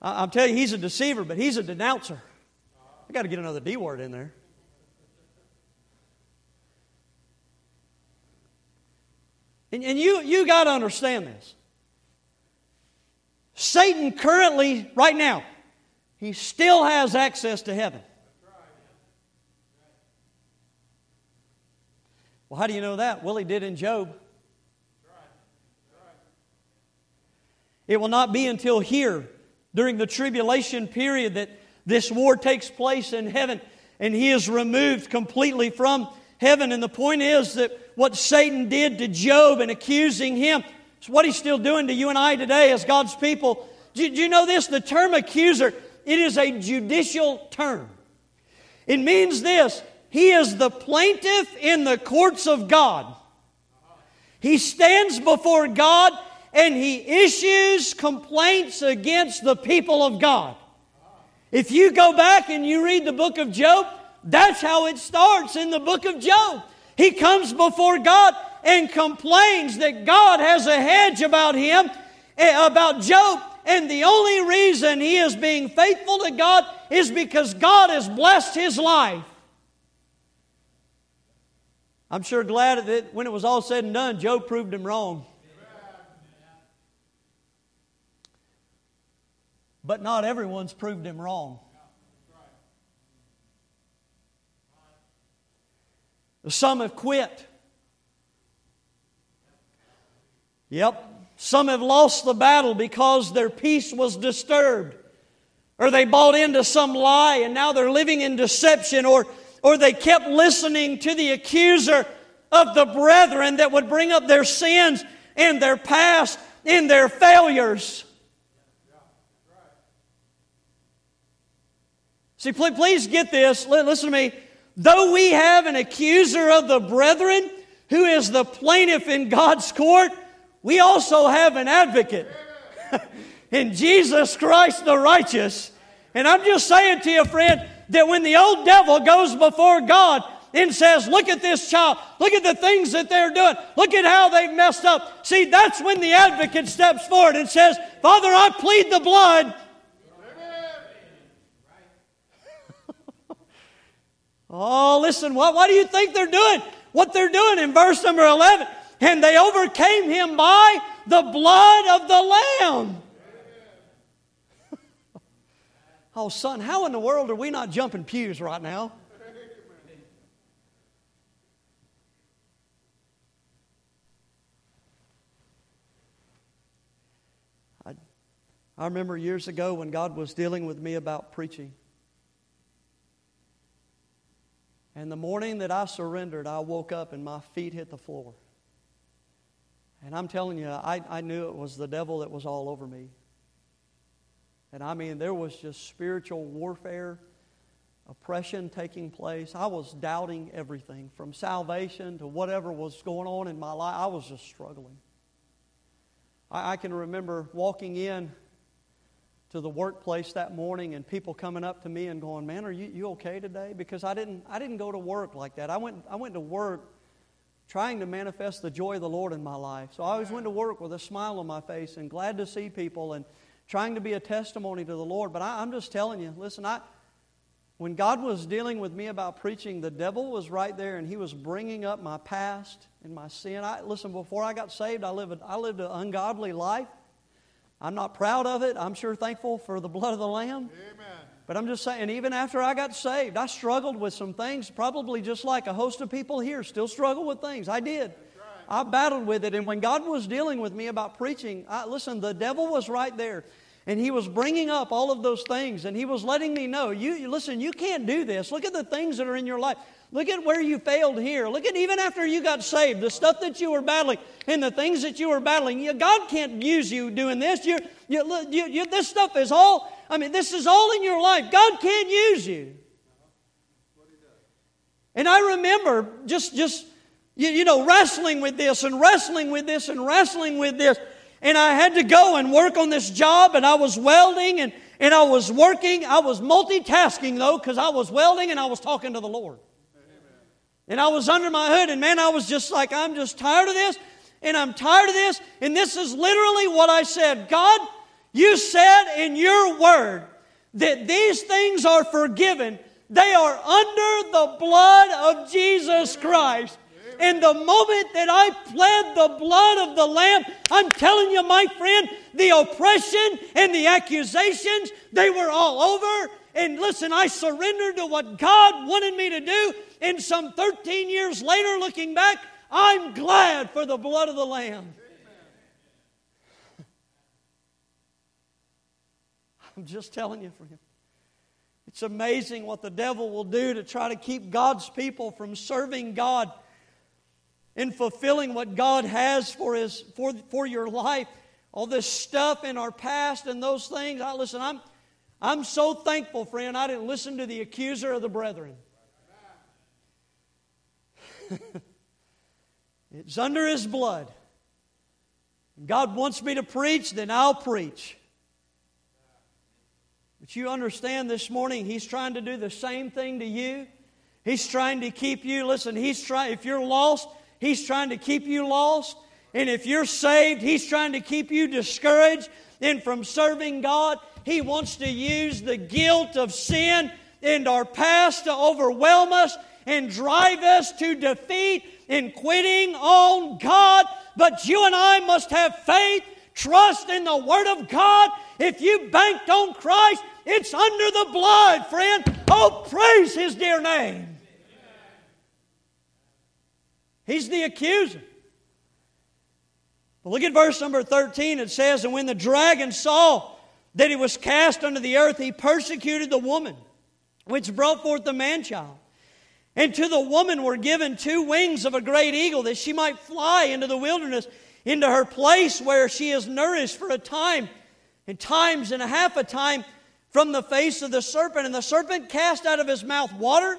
I'm telling you, he's a deceiver, but he's a denouncer. I got to get another D word in there. And, and you, you got to understand this. Satan currently, right now, he still has access to heaven. Well, how do you know that? Well, he did in Job. It will not be until here, during the tribulation period, that this war takes place in heaven and he is removed completely from heaven. And the point is that what Satan did to Job in accusing him is what he's still doing to you and I today as God's people. Do you know this? The term accuser, it is a judicial term. It means this: he is the plaintiff in the courts of God. He stands before God and he issues complaints against the people of God. If you go back and you read the book of Job, that's how it starts in the book of Job. He comes before God and complains that God has a hedge about him, about Job. And the only reason he is being faithful to God is because God has blessed his life. I'm sure glad that when it was all said and done, Job proved him wrong. But not everyone's proved him wrong. Some have quit. Yep. Some have lost the battle because their peace was disturbed. Or they bought into some lie and now they're living in deception. Or, or they kept listening to the accuser of the brethren that would bring up their sins and their past and their failures. See, please get this. Listen to me. Though we have an accuser of the brethren who is the plaintiff in God's court, we also have an advocate in Jesus Christ the righteous. And I'm just saying to you, friend, that when the old devil goes before God and says, look at this child, look at the things that they're doing, look at how they've messed up. See, that's when the advocate steps forward and says, Father, I plead the blood. Oh, listen, what, what do you think they're doing? What they're doing in verse number eleven. And they overcame him by the blood of the Lamb. Oh, son, how in the world are we not jumping pews right now? I, I remember years ago when God was dealing with me about preaching. And the morning that I surrendered, I woke up and my feet hit the floor. And I'm telling you, I, I knew it was the devil that was all over me. And I mean, there was just spiritual warfare, oppression taking place. I was doubting everything from salvation to whatever was going on in my life. I was just struggling. I, I can remember walking in to the workplace that morning and people coming up to me and going, man, are you, you okay today? Because I didn't I didn't go to work like that. I went I went to work trying to manifest the joy of the Lord in my life. So I always went to work with a smile on my face and glad to see people and trying to be a testimony to the Lord. But I, I'm just telling you, listen, I when God was dealing with me about preaching, the devil was right there and he was bringing up my past and my sin. I listen, before I got saved, I lived, I lived an ungodly life. I'm not proud of it. I'm sure thankful for the blood of the Lamb. Amen. But I'm just saying, even after I got saved, I struggled with some things, probably just like a host of people here still struggle with things. I did. Right. I battled with it. And when God was dealing with me about preaching, I, listen, the devil was right there. And he was bringing up all of those things. And he was letting me know, you listen, you can't do this. Look at the things that are in your life. Look at where you failed here. Look at even after you got saved, the stuff that you were battling and the things that you were battling. You, God can't use you doing this. You, you, you, you, this stuff is all, I mean, this is all in your life. God can't use you. And I remember just, just you, you know, wrestling with this and wrestling with this and wrestling with this. And I had to go and work on this job, and I was welding and, and I was working. I was multitasking, though, because I was welding and I was talking to the Lord. Amen. And I was under my hood, and man, I was just like, I'm just tired of this, and I'm tired of this. And this is literally what I said. God, you said in your word that these things are forgiven. They are under the blood of Jesus Christ. And the moment that I pled the blood of the Lamb, I'm telling you, my friend, the oppression and the accusations, they were all over. And listen, I surrendered to what God wanted me to do. And some thirteen years later, looking back, I'm glad for the blood of the Lamb. Amen. I'm just telling you, friend. It's amazing what the devil will do to try to keep God's people from serving God in fulfilling what God has for his for, for your life. All this stuff in our past and those things. I listen, I'm I'm so thankful, friend, I didn't listen to the accuser of the brethren. It's under His blood. If God wants me to preach, then I'll preach. But you understand this morning, He's trying to do the same thing to you. He's trying to keep you. Listen, He's trying, if you're lost, He's trying to keep you lost. And if you're saved, He's trying to keep you discouraged and from serving God. He wants to use the guilt of sin and our past to overwhelm us and drive us to defeat and quitting on God. But you and I must have faith, trust in the Word of God. If you banked on Christ, it's under the blood, friend. Oh, praise His dear name. He's the accuser. But look at verse number thirteen. It says, and when the dragon saw that he was cast under the earth, he persecuted the woman, which brought forth the man-child. And to the woman were given two wings of a great eagle, that she might fly into the wilderness, into her place where she is nourished for a time, and times and a half a time from the face of the serpent. And the serpent cast out of his mouth water,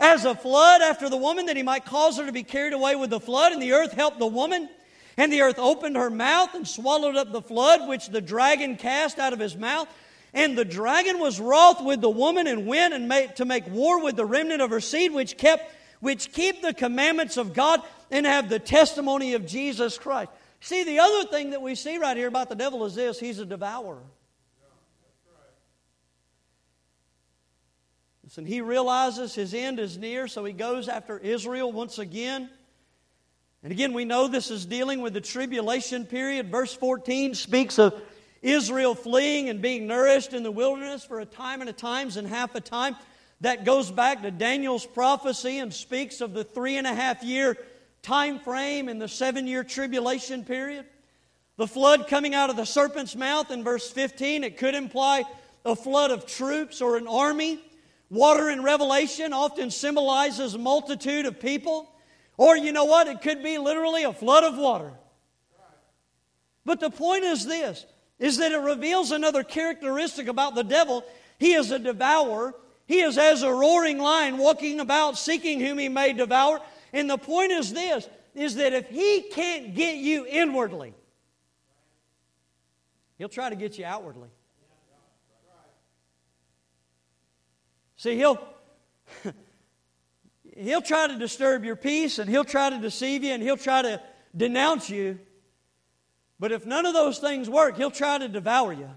as a flood after the woman, that he might cause her to be carried away with the flood. And the earth helped the woman, and the earth opened her mouth and swallowed up the flood which the dragon cast out of his mouth. And the dragon was wroth with the woman, and went and made to make war with the remnant of her seed, which kept, which keep the commandments of God and have the testimony of Jesus Christ. See, the other thing that we see right here about the devil is this: he's a devourer. And he realizes his end is near, so he goes after Israel once again. And again, we know this is dealing with the tribulation period. Verse fourteen speaks of Israel fleeing and being nourished in the wilderness for a time and a times and half a time. That goes back to Daniel's prophecy and speaks of the three and a half year time frame in the seven year tribulation period. The flood coming out of the serpent's mouth in verse fifteen, it could imply a flood of troops or an army. Water in Revelation often symbolizes a multitude of people. Or you know what? It could be literally a flood of water. But the point is this, is that it reveals another characteristic about the devil. He is a devourer. He is as a roaring lion walking about seeking whom he may devour. And the point is this, is that if he can't get you inwardly, he'll try to get you outwardly. See, he'll, he'll try to disturb your peace, and he'll try to deceive you, and he'll try to denounce you. But if none of those things work, he'll try to devour you.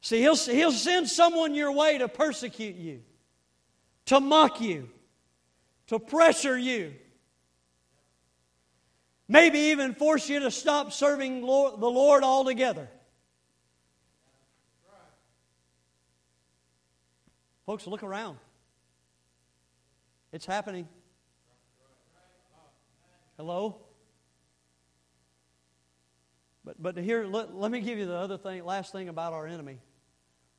See, he'll, he'll send someone your way to persecute you, to mock you, to pressure you. Maybe even force you to stop serving Lord, the Lord altogether. Folks, look around. It's happening. Hello? But but here, let, let me give you the other thing, last thing about our enemy.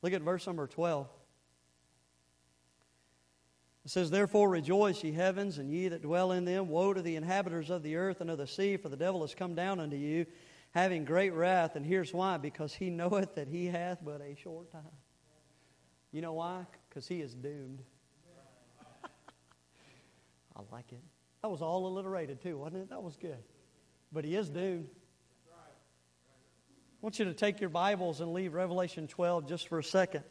Look at verse number twelve. It says, therefore rejoice, ye heavens, and ye that dwell in them. Woe to the inhabitants of the earth and of the sea, for the devil has come down unto you, having great wrath. And here's why, because he knoweth that he hath but a short time. You know why? Because he is doomed. I like it. That was all alliterated too, wasn't it? That was good. But he is doomed. I want you to take your Bibles and leave Revelation twelve just for a second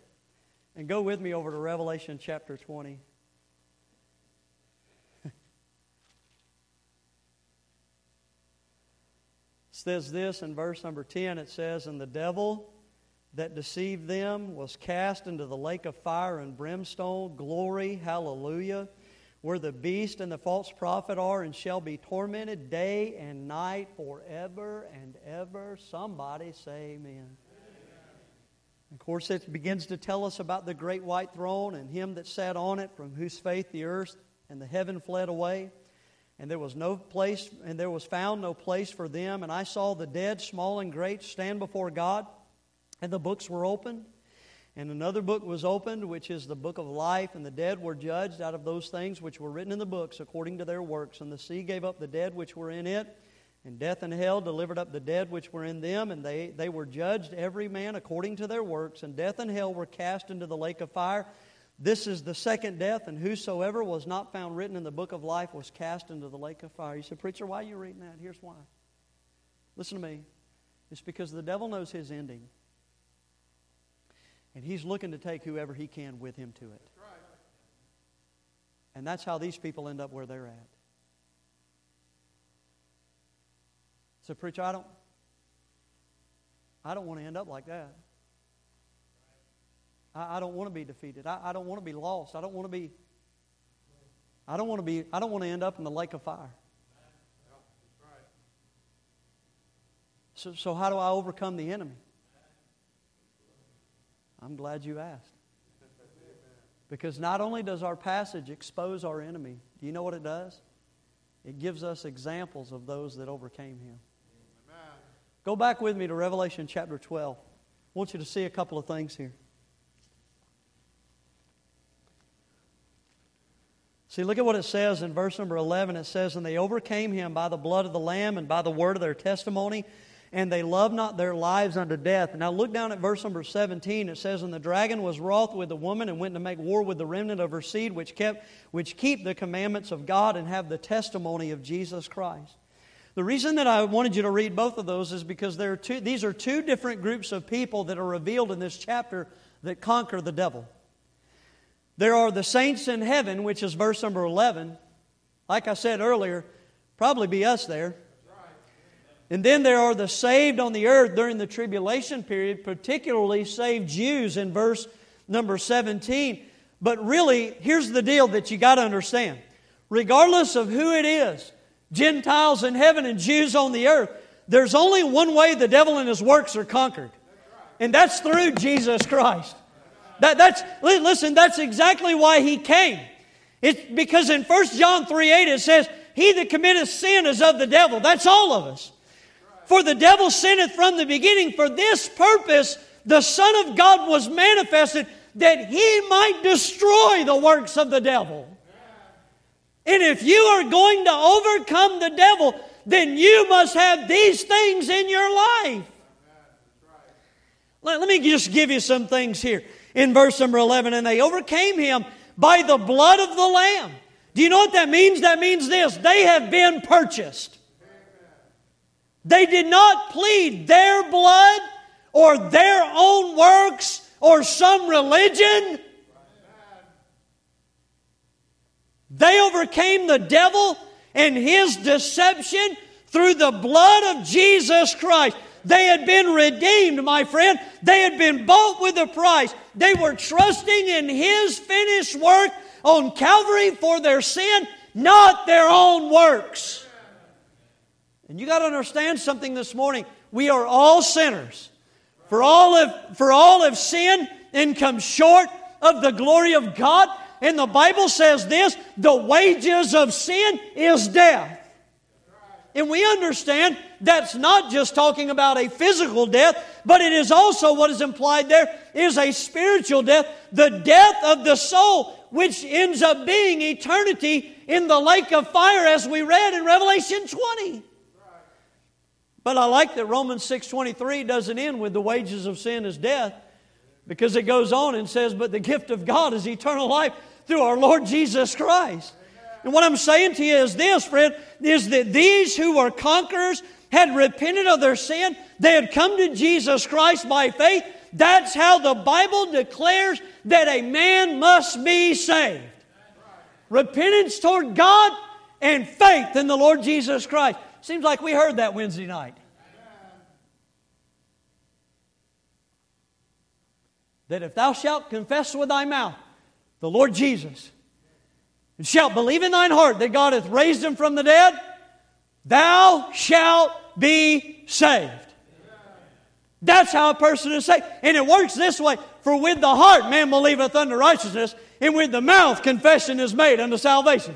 and go with me over to Revelation chapter twenty. It says this in verse number ten. It says, "And the devil that deceived them was cast into the lake of fire and brimstone, glory, hallelujah, where the beast and the false prophet are and shall be tormented day and night forever and ever." Somebody say amen. Amen. Of course, it begins to tell us about the great white throne and him that sat on it, from whose faith the earth and the heaven fled away. And there was no place, and there was found no place for them. And I saw the dead, small and great, stand before God, and the books were opened. And another book was opened, which is the book of life, and the dead were judged out of those things which were written in the books according to their works. And the sea gave up the dead which were in it, and death and hell delivered up the dead which were in them, and they, they were judged every man according to their works. And death and hell were cast into the lake of fire. This is the second death, and whosoever was not found written in the book of life was cast into the lake of fire. You said, "Preacher, why are you reading that?" Here's why. Listen to me. It's because the devil knows his ending. And he's looking to take whoever he can with him to it. And that's how these people end up where they're at. So, preacher, I don't, I don't want to end up like that. I, I don't want to be defeated. I, I don't want to be lost. I don't want to be. I don't want to be. I don't want to end up in the lake of fire. So, so how do I overcome the enemy? I'm glad you asked. Because not only does our passage expose our enemy, do you know what it does? It gives us examples of those that overcame him. Amen. Go back with me to Revelation chapter twelve. I want you to see a couple of things here. See, look at what it says in verse number eleven. It says, "And they overcame him by the blood of the Lamb and by the word of their testimony, and they loved not their lives unto death." Now look down at verse number seventeen. It says, "And the dragon was wroth with the woman, and went to make war with the remnant of her seed, which kept, which keep the commandments of God, and have the testimony of Jesus Christ." The reason that I wanted you to read both of those is because there are two, these are two different groups of people that are revealed in this chapter that conquer the devil. There are the saints in heaven, which is verse number eleven. Like I said earlier, probably be us there. And then there are the saved on the earth during the tribulation period, particularly saved Jews in verse number seventeen. But really, here's the deal that you got to understand. Regardless of who it is, Gentiles in heaven and Jews on the earth, there's only one way the devil and his works are conquered. And that's through Jesus Christ. That, that's, listen, that's exactly why He came. It's because in First John three eight it says, "He that committeth sin is of the devil." That's all of us. "For the devil sinneth from the beginning. For this purpose the Son of God was manifested, that He might destroy the works of the devil." And if you are going to overcome the devil, then you must have these things in your life. Let, let me just give you some things here. In verse number eleven, "And they overcame him by the blood of the Lamb." Do you know what that means? That means this: they have been purchased. They did not plead their blood or their own works or some religion. They overcame the devil and his deception through the blood of Jesus Christ. They had been redeemed, my friend. They had been bought with a price. They were trusting in His finished work on Calvary for their sin, not their own works. And you got to understand something this morning. We are all sinners. For all have, for all have sinned and come short of the glory of God. And the Bible says this: the wages of sin is death. And we understand that's not just talking about a physical death, but it is also what is implied there is a spiritual death, the death of the soul, which ends up being eternity in the lake of fire, as we read in Revelation twenty. But I like that Romans six twenty-three doesn't end with "the wages of sin is death," because it goes on and says, "But the gift of God is eternal life through our Lord Jesus Christ." Amen. And what I'm saying to you is this, friend, is that these who are conquerors had repented of their sin. They had come to Jesus Christ by faith. That's how the Bible declares that a man must be saved. Repentance toward God and faith in the Lord Jesus Christ. Seems like we heard that Wednesday night. That if thou shalt confess with thy mouth the Lord Jesus, and shalt believe in thine heart that God hath raised him from the dead, thou shalt be saved. That's how a person is saved. And it works this way. For with the heart man believeth unto righteousness, and with the mouth confession is made unto salvation.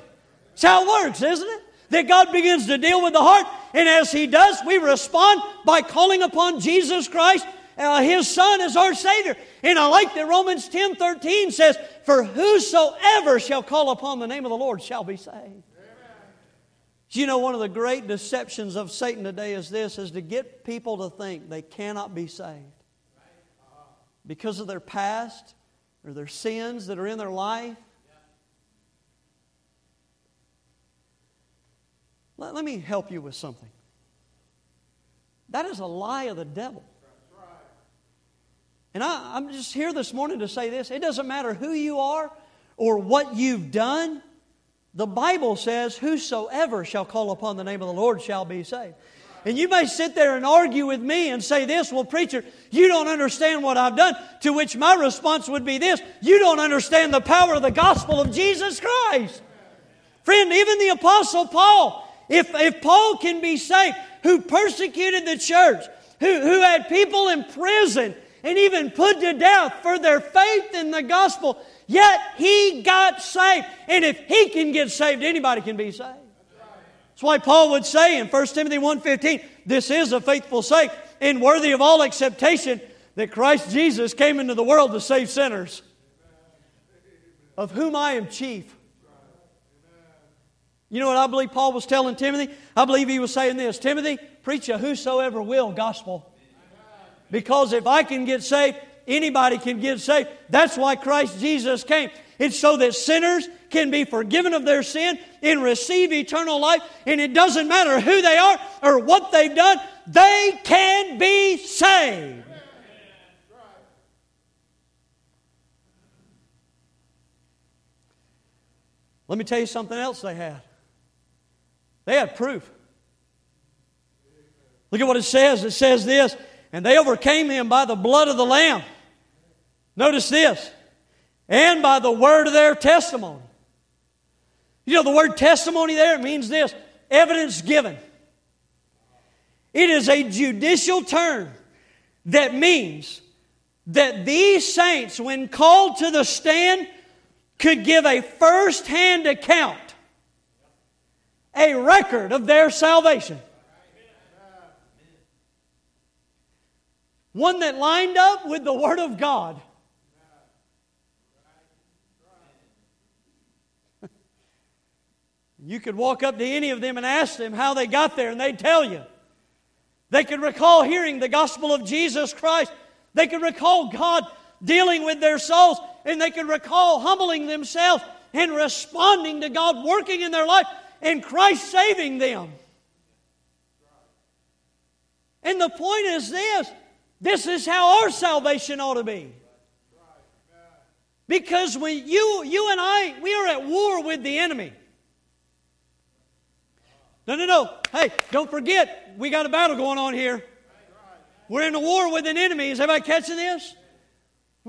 That's how it works, isn't it? That God begins to deal with the heart, and as He does, we respond by calling upon Jesus Christ, Uh, His Son, is our Savior. And I like that Romans ten thirteen says, for whosoever shall call upon the name of the Lord shall be saved. Amen. Do you know one of the great deceptions of Satan today is this, is to get people to think they cannot be saved because of their past or their sins that are in their life. Let, let me help you with something. That is a lie of the devil. And I, I'm just here this morning to say this. It doesn't matter who you are or what you've done. The Bible says, whosoever shall call upon the name of the Lord shall be saved. And you may sit there and argue with me and say this, well, preacher, you don't understand what I've done. To which my response would be this, you don't understand the power of the gospel of Jesus Christ. Friend, even the Apostle Paul, if, if Paul can be saved, who persecuted the church, who, who had people in prison, and even put to death for their faith in the gospel. Yet he got saved. And if he can get saved, anybody can be saved. That's why Paul would say in First Timothy one fifteen, this is a faithful saying and worthy of all acceptation that Christ Jesus came into the world to save sinners, of whom I am chief. You know what I believe Paul was telling Timothy? I believe he was saying this, Timothy, preach a whosoever will gospel. Because if I can get saved, anybody can get saved. That's why Christ Jesus came. It's so that sinners can be forgiven of their sin and receive eternal life. And it doesn't matter who they are or what they've done. They can be saved. Let me tell you something else they had. They had proof. Look at what it says. It says this. And they overcame him by the blood of the Lamb. Notice this. And by the word of their testimony. You know, the word testimony there means this. Evidence given. It is a judicial term that means that these saints, when called to the stand, could give a first-hand account, a record of their salvation. One that lined up with the Word of God. You could walk up to any of them and ask them how they got there, and they'd tell you. They could recall hearing the gospel of Jesus Christ. They could recall God dealing with their souls, and they could recall humbling themselves and responding to God working in their life and Christ saving them. And the point is this. This is how our salvation ought to be. Because when you, you and I, we are at war with the enemy. No, no, no. Hey, don't forget, we got a battle going on here. We're in a war with an enemy. Is everybody catching this?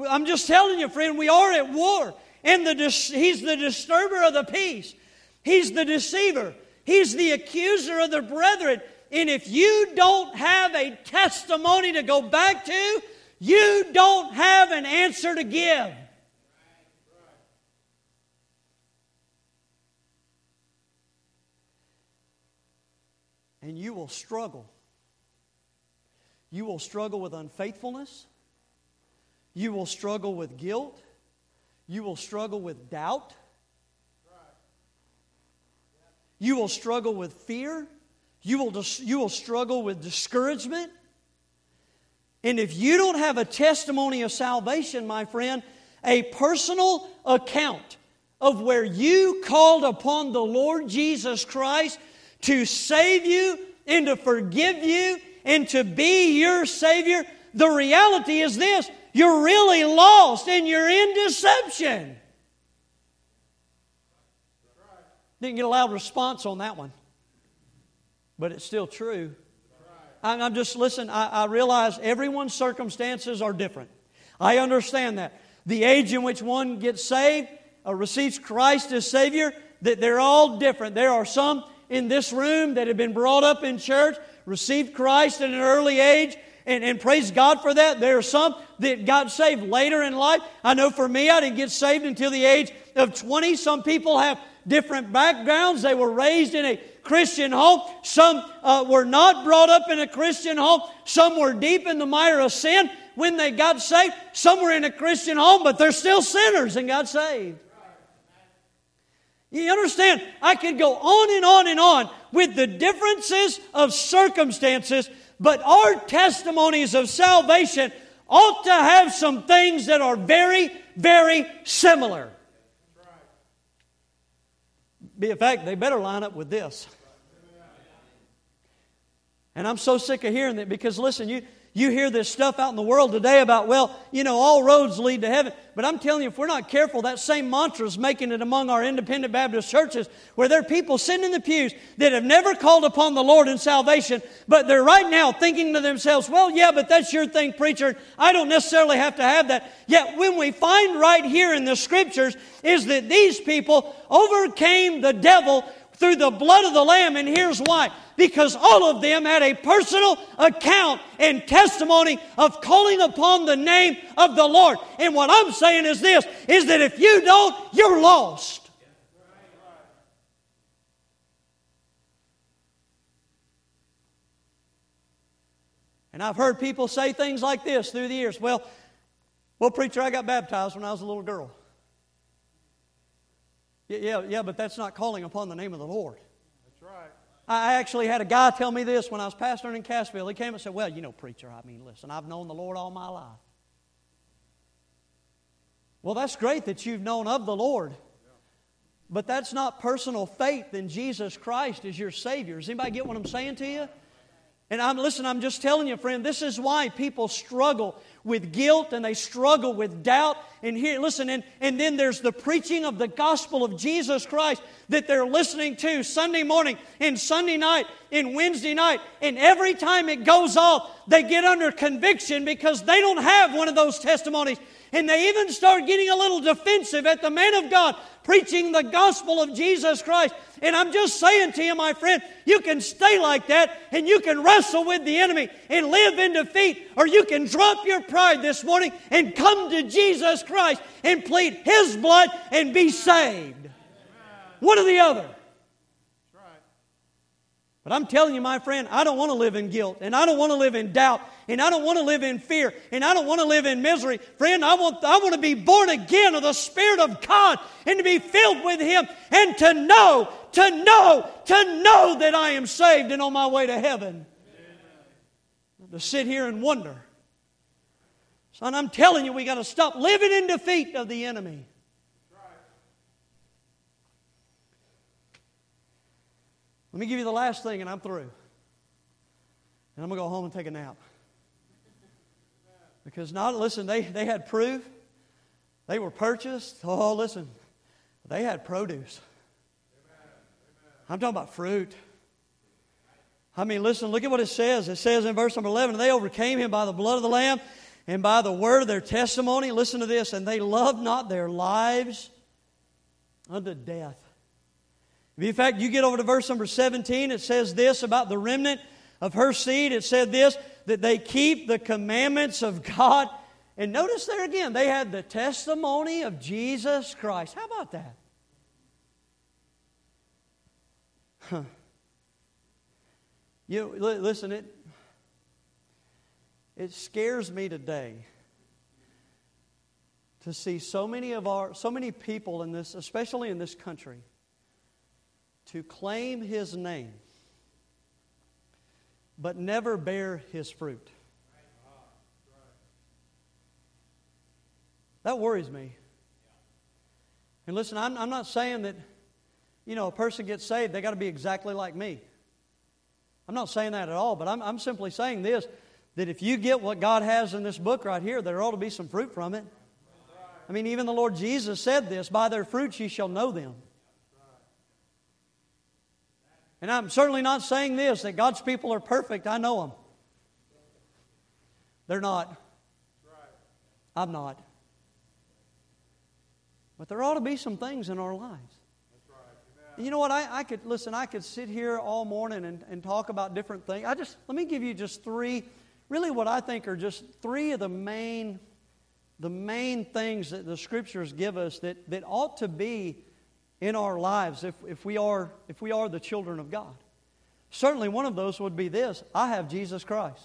I'm just telling you, friend, we are at war. And the dis- he's the disturber of the peace. He's the deceiver. He's the accuser of the brethren. And if you don't have a testimony to go back to, you don't have an answer to give. And you will struggle. You will struggle with unfaithfulness. You will struggle with guilt. You will struggle with doubt. You will struggle with fear. You will, you will struggle with discouragement. And if you don't have a testimony of salvation, my friend, a personal account of where you called upon the Lord Jesus Christ to save you and to forgive you and to be your Savior, the reality is this: you're really lost and you're in deception. Didn't get a loud response on that one, but it's still true. I'm just, listen, I, I realize everyone's circumstances are different. I understand that. The age in which one gets saved or receives Christ as Savior, that they're all different. There are some in this room that have been brought up in church, received Christ at an early age, and, and praise God for that. There are some that got saved later in life. I know for me, I didn't get saved until the age of twenty. Some people have different backgrounds. They were raised in a Christian home. Some uh, were not brought up in a Christian home. Some were deep in the mire of sin when they got saved. Some were in a Christian home, but they're still sinners and got saved. You understand? I could go on and on and on with the differences of circumstances, but our testimonies of salvation ought to have some things that are very, very similar. Be a fact, they better line up with this. And I'm so sick of hearing that, because listen, you, you hear this stuff out in the world today about, well, you know, all roads lead to heaven. But I'm telling you, if we're not careful, that same mantra is making it among our independent Baptist churches, where there are people sitting in the pews that have never called upon the Lord in salvation, but they're right now thinking to themselves, well, yeah, but that's your thing, preacher. I don't necessarily have to have that. Yet when we find right here in the Scriptures is that these people overcame the devil through the blood of the Lamb, and here's why. Because all of them had a personal account and testimony of calling upon the name of the Lord. And what I'm saying is this, is that if you don't, you're lost. And I've heard people say things like this through the years. Well, well, preacher, I got baptized when I was a little girl. Yeah, yeah, yeah, but that's not calling upon the name of the Lord. I actually had a guy tell me this when I was pastoring in Cassville. He came and said, well, you know, preacher, I mean, listen, I've known the Lord all my life. Well, that's great that you've known of the Lord, but that's not personal faith in Jesus Christ as your Savior. Does anybody get what I'm saying to you? And I'm listen, I'm just telling you, friend, this is why people struggle with guilt and they struggle with doubt. And here, listen, and, and then there's the preaching of the gospel of Jesus Christ that they're listening to Sunday morning and Sunday night and Wednesday night. And every time it goes off, they get under conviction because they don't have one of those testimonies. And they even start getting a little defensive at the man of God preaching the gospel of Jesus Christ. And I'm just saying to you, my friend, you can stay like that and you can wrestle with the enemy and live in defeat, or you can drop your pride this morning and come to Jesus Christ and plead His blood and be saved. One or the other. But I'm telling you, my friend, I don't want to live in guilt, and I don't want to live in doubt, and I don't want to live in fear, and I don't want to live in misery. Friend, I want, I want to be born again of the Spirit of God and to be filled with Him and to know, to know, to know that I am saved and on my way to heaven. Amen. To sit here and wonder. Son, I'm telling you, we got to stop living in defeat of the enemy. Let me give you the last thing and I'm through. And I'm going to go home and take a nap. Because not, listen, they, they had proof. They were purchased. Oh, listen, they had produce. I'm talking about fruit. I mean, listen, look at what it says. It says in verse number eleven, they overcame him by the blood of the Lamb and by the word of their testimony. Listen to this. And they loved not their lives unto death. In fact, you get over to verse number seventeen, it says this about the remnant of her seed. It said this, that they keep the commandments of God. And notice there again, they had the testimony of Jesus Christ. How about that? Huh. You know, l- listen, it, it scares me today to see so many of our, so many people in this, especially in this country, to claim His name, but never bear His fruit. That worries me. And listen, I'm, I'm not saying that, you know, a person gets saved, they got to be exactly like me. I'm not saying that at all, but I'm, I'm simply saying this, that if you get what God has in this book right here, there ought to be some fruit from it. I mean, even the Lord Jesus said this, by their fruits you shall know them. And I'm certainly not saying this, that God's people are perfect. I know them. They're not. I'm not. But there ought to be some things in our lives. You know what, I, I could, listen, I could sit here all morning and, and talk about different things. I just, let me give you just three, really what I think are just three of the main, the main things that the Scriptures give us that, that ought to be in our lives if, if, we are, if we are the children of God. Certainly one of those would be this, I have Jesus Christ.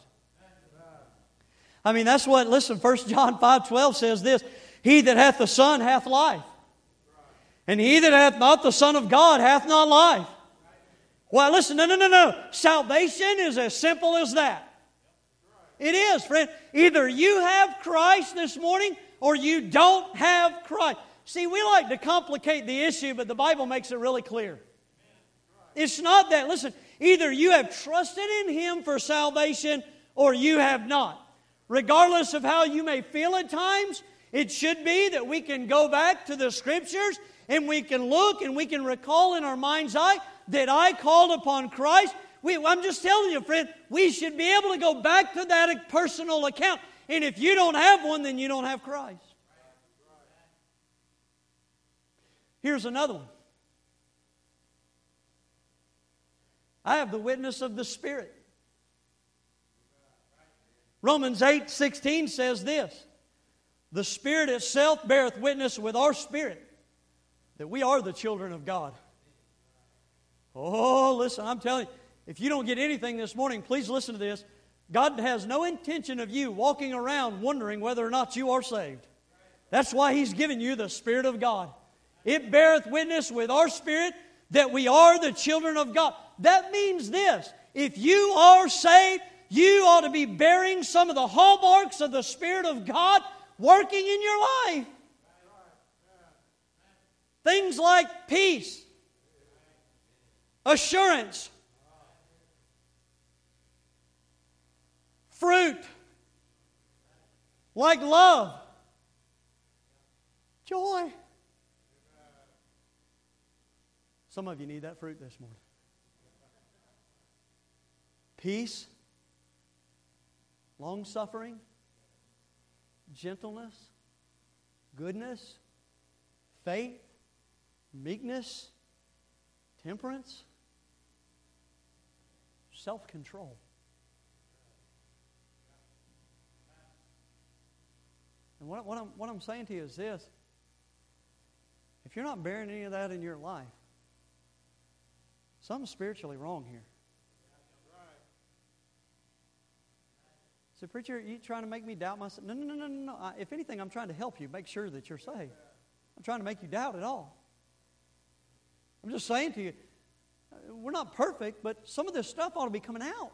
I mean, that's what, listen, First John five twelve says this, he that hath the Son hath life. And he that hath not the Son of God hath not life. Well, listen, no, no, no, no. Salvation is as simple as that. It is, friend. Either you have Christ this morning or you don't have Christ. See, we like to complicate the issue, but the Bible makes it really clear. It's not that. Listen, either you have trusted in Him for salvation or you have not. Regardless of how you may feel at times, it should be that we can go back to the Scriptures and we can look and we can recall in our mind's eye that I called upon Christ. We, I'm just telling you, friend, we should be able to go back to that personal account. And if you don't have one, then you don't have Christ. Here's another one. I have the witness of the Spirit. Romans eight sixteen says this, the Spirit itself beareth witness with our spirit that we are the children of God. Oh, listen, I'm telling you, if you don't get anything this morning, please listen to this. God has no intention of you walking around wondering whether or not you are saved. That's why He's given you the Spirit of God. It beareth witness with our spirit that we are the children of God. That means this, if you are saved, you ought to be bearing some of the hallmarks of the Spirit of God working in your life. Things like peace, assurance, fruit, like love, joy. Some of you need that fruit this morning. Peace, long-suffering, gentleness, goodness, faith, meekness, temperance, self-control. And what, what, I'm, what I'm saying to you is this. If you're not bearing any of that in your life, something's spiritually wrong here. So, preacher, are you trying to make me doubt myself? No, no, no, no, no. I, if anything, I'm trying to help you make sure that you're saved. I'm trying to make you doubt it all. I'm just saying to you, we're not perfect, but some of this stuff ought to be coming out.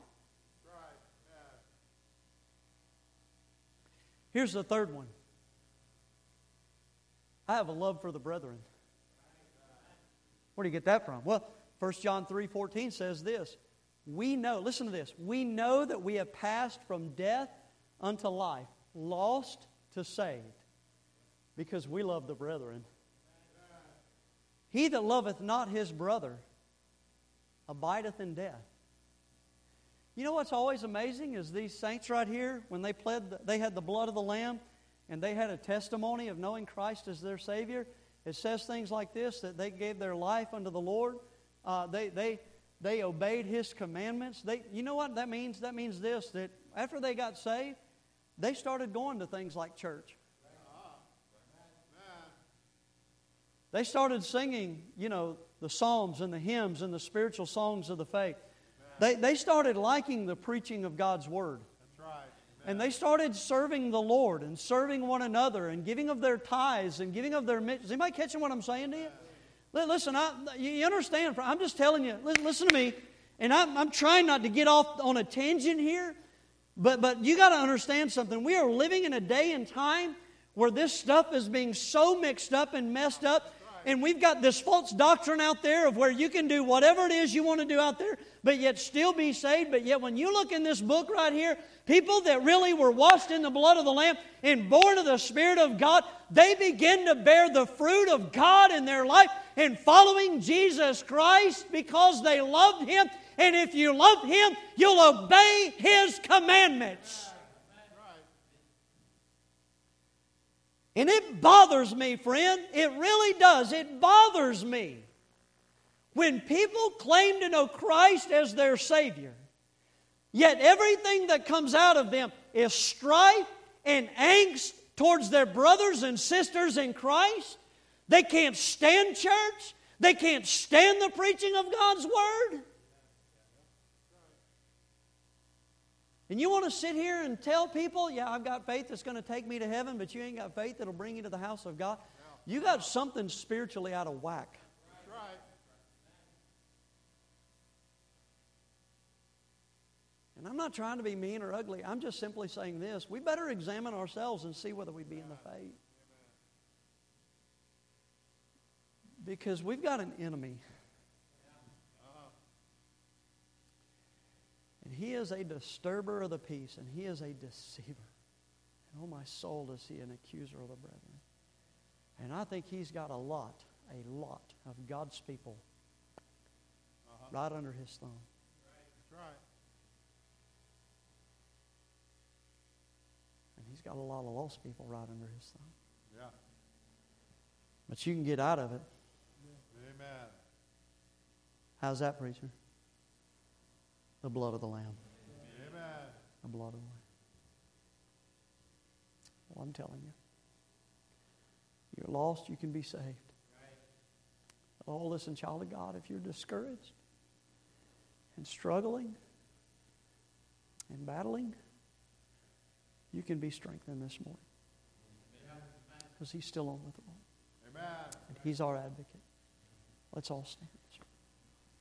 Here's the third one. I have a love for the brethren. Where do you get that from? Well, First John three fourteen says this. We know, listen to this, we know that we have passed from death unto life, lost to saved, because we love the brethren. He that loveth not his brother abideth in death. You know what's always amazing is these saints right here, when they pled, they had the blood of the Lamb and they had a testimony of knowing Christ as their Savior. It says things like this, that they gave their life unto the Lord. Uh, they they they obeyed His commandments. They, you know what that means? That means this, that after they got saved, they started going to things like church. They started singing, you know, the psalms and the hymns and the spiritual songs of the faith. They, they started liking the preaching of God's Word. That's right. Amen. And they started serving the Lord and serving one another and giving of their tithes and giving of their... Is anybody catching what I'm saying to you? Listen, I, you understand. I'm just telling you. Listen to me. And I'm, I'm trying not to get off on a tangent here. But, but you got to understand something. We are living in a day and time where this stuff is being so mixed up and messed up. and we've got this false doctrine out there of where you can do whatever it is you want to do out there, but yet still be saved. But yet when you look in this book right here, people that really were washed in the blood of the Lamb and born of the Spirit of God, they begin to bear the fruit of God in their life and following Jesus Christ because they loved Him. And if you love Him, you'll obey His commandments. And it bothers me, friend. It really does. It bothers me when people claim to know Christ as their Savior, yet everything that comes out of them is strife and angst towards their brothers and sisters in Christ. They can't stand church. They can't stand the preaching of God's Word. And you want to sit here and tell people, yeah, I've got faith that's going to take me to heaven, but you ain't got faith that'll bring you to the house of God. You got something spiritually out of whack. That's right. And I'm not trying to be mean or ugly. I'm just simply saying this. We better examine ourselves and see whether we be in the faith. Because we've got an enemy. He is a disturber of the peace, and he is a deceiver. And oh, my soul, is he an accuser of the brethren. And I think he's got a lot, a lot of God's people uh-huh. right under his thumb. Right. That's right. And he's got a lot of lost people right under his thumb. Yeah. But you can get out of it. Yeah. Amen. How's that, preacher? The blood of the Lamb. Amen. The blood of the Lamb. Well, I'm telling you. You're lost, you can be saved. Right. Oh, listen, child of God, if you're discouraged and struggling and battling, you can be strengthened this morning. Because He's still on the throne. Amen. And He's our advocate. Let's all stand.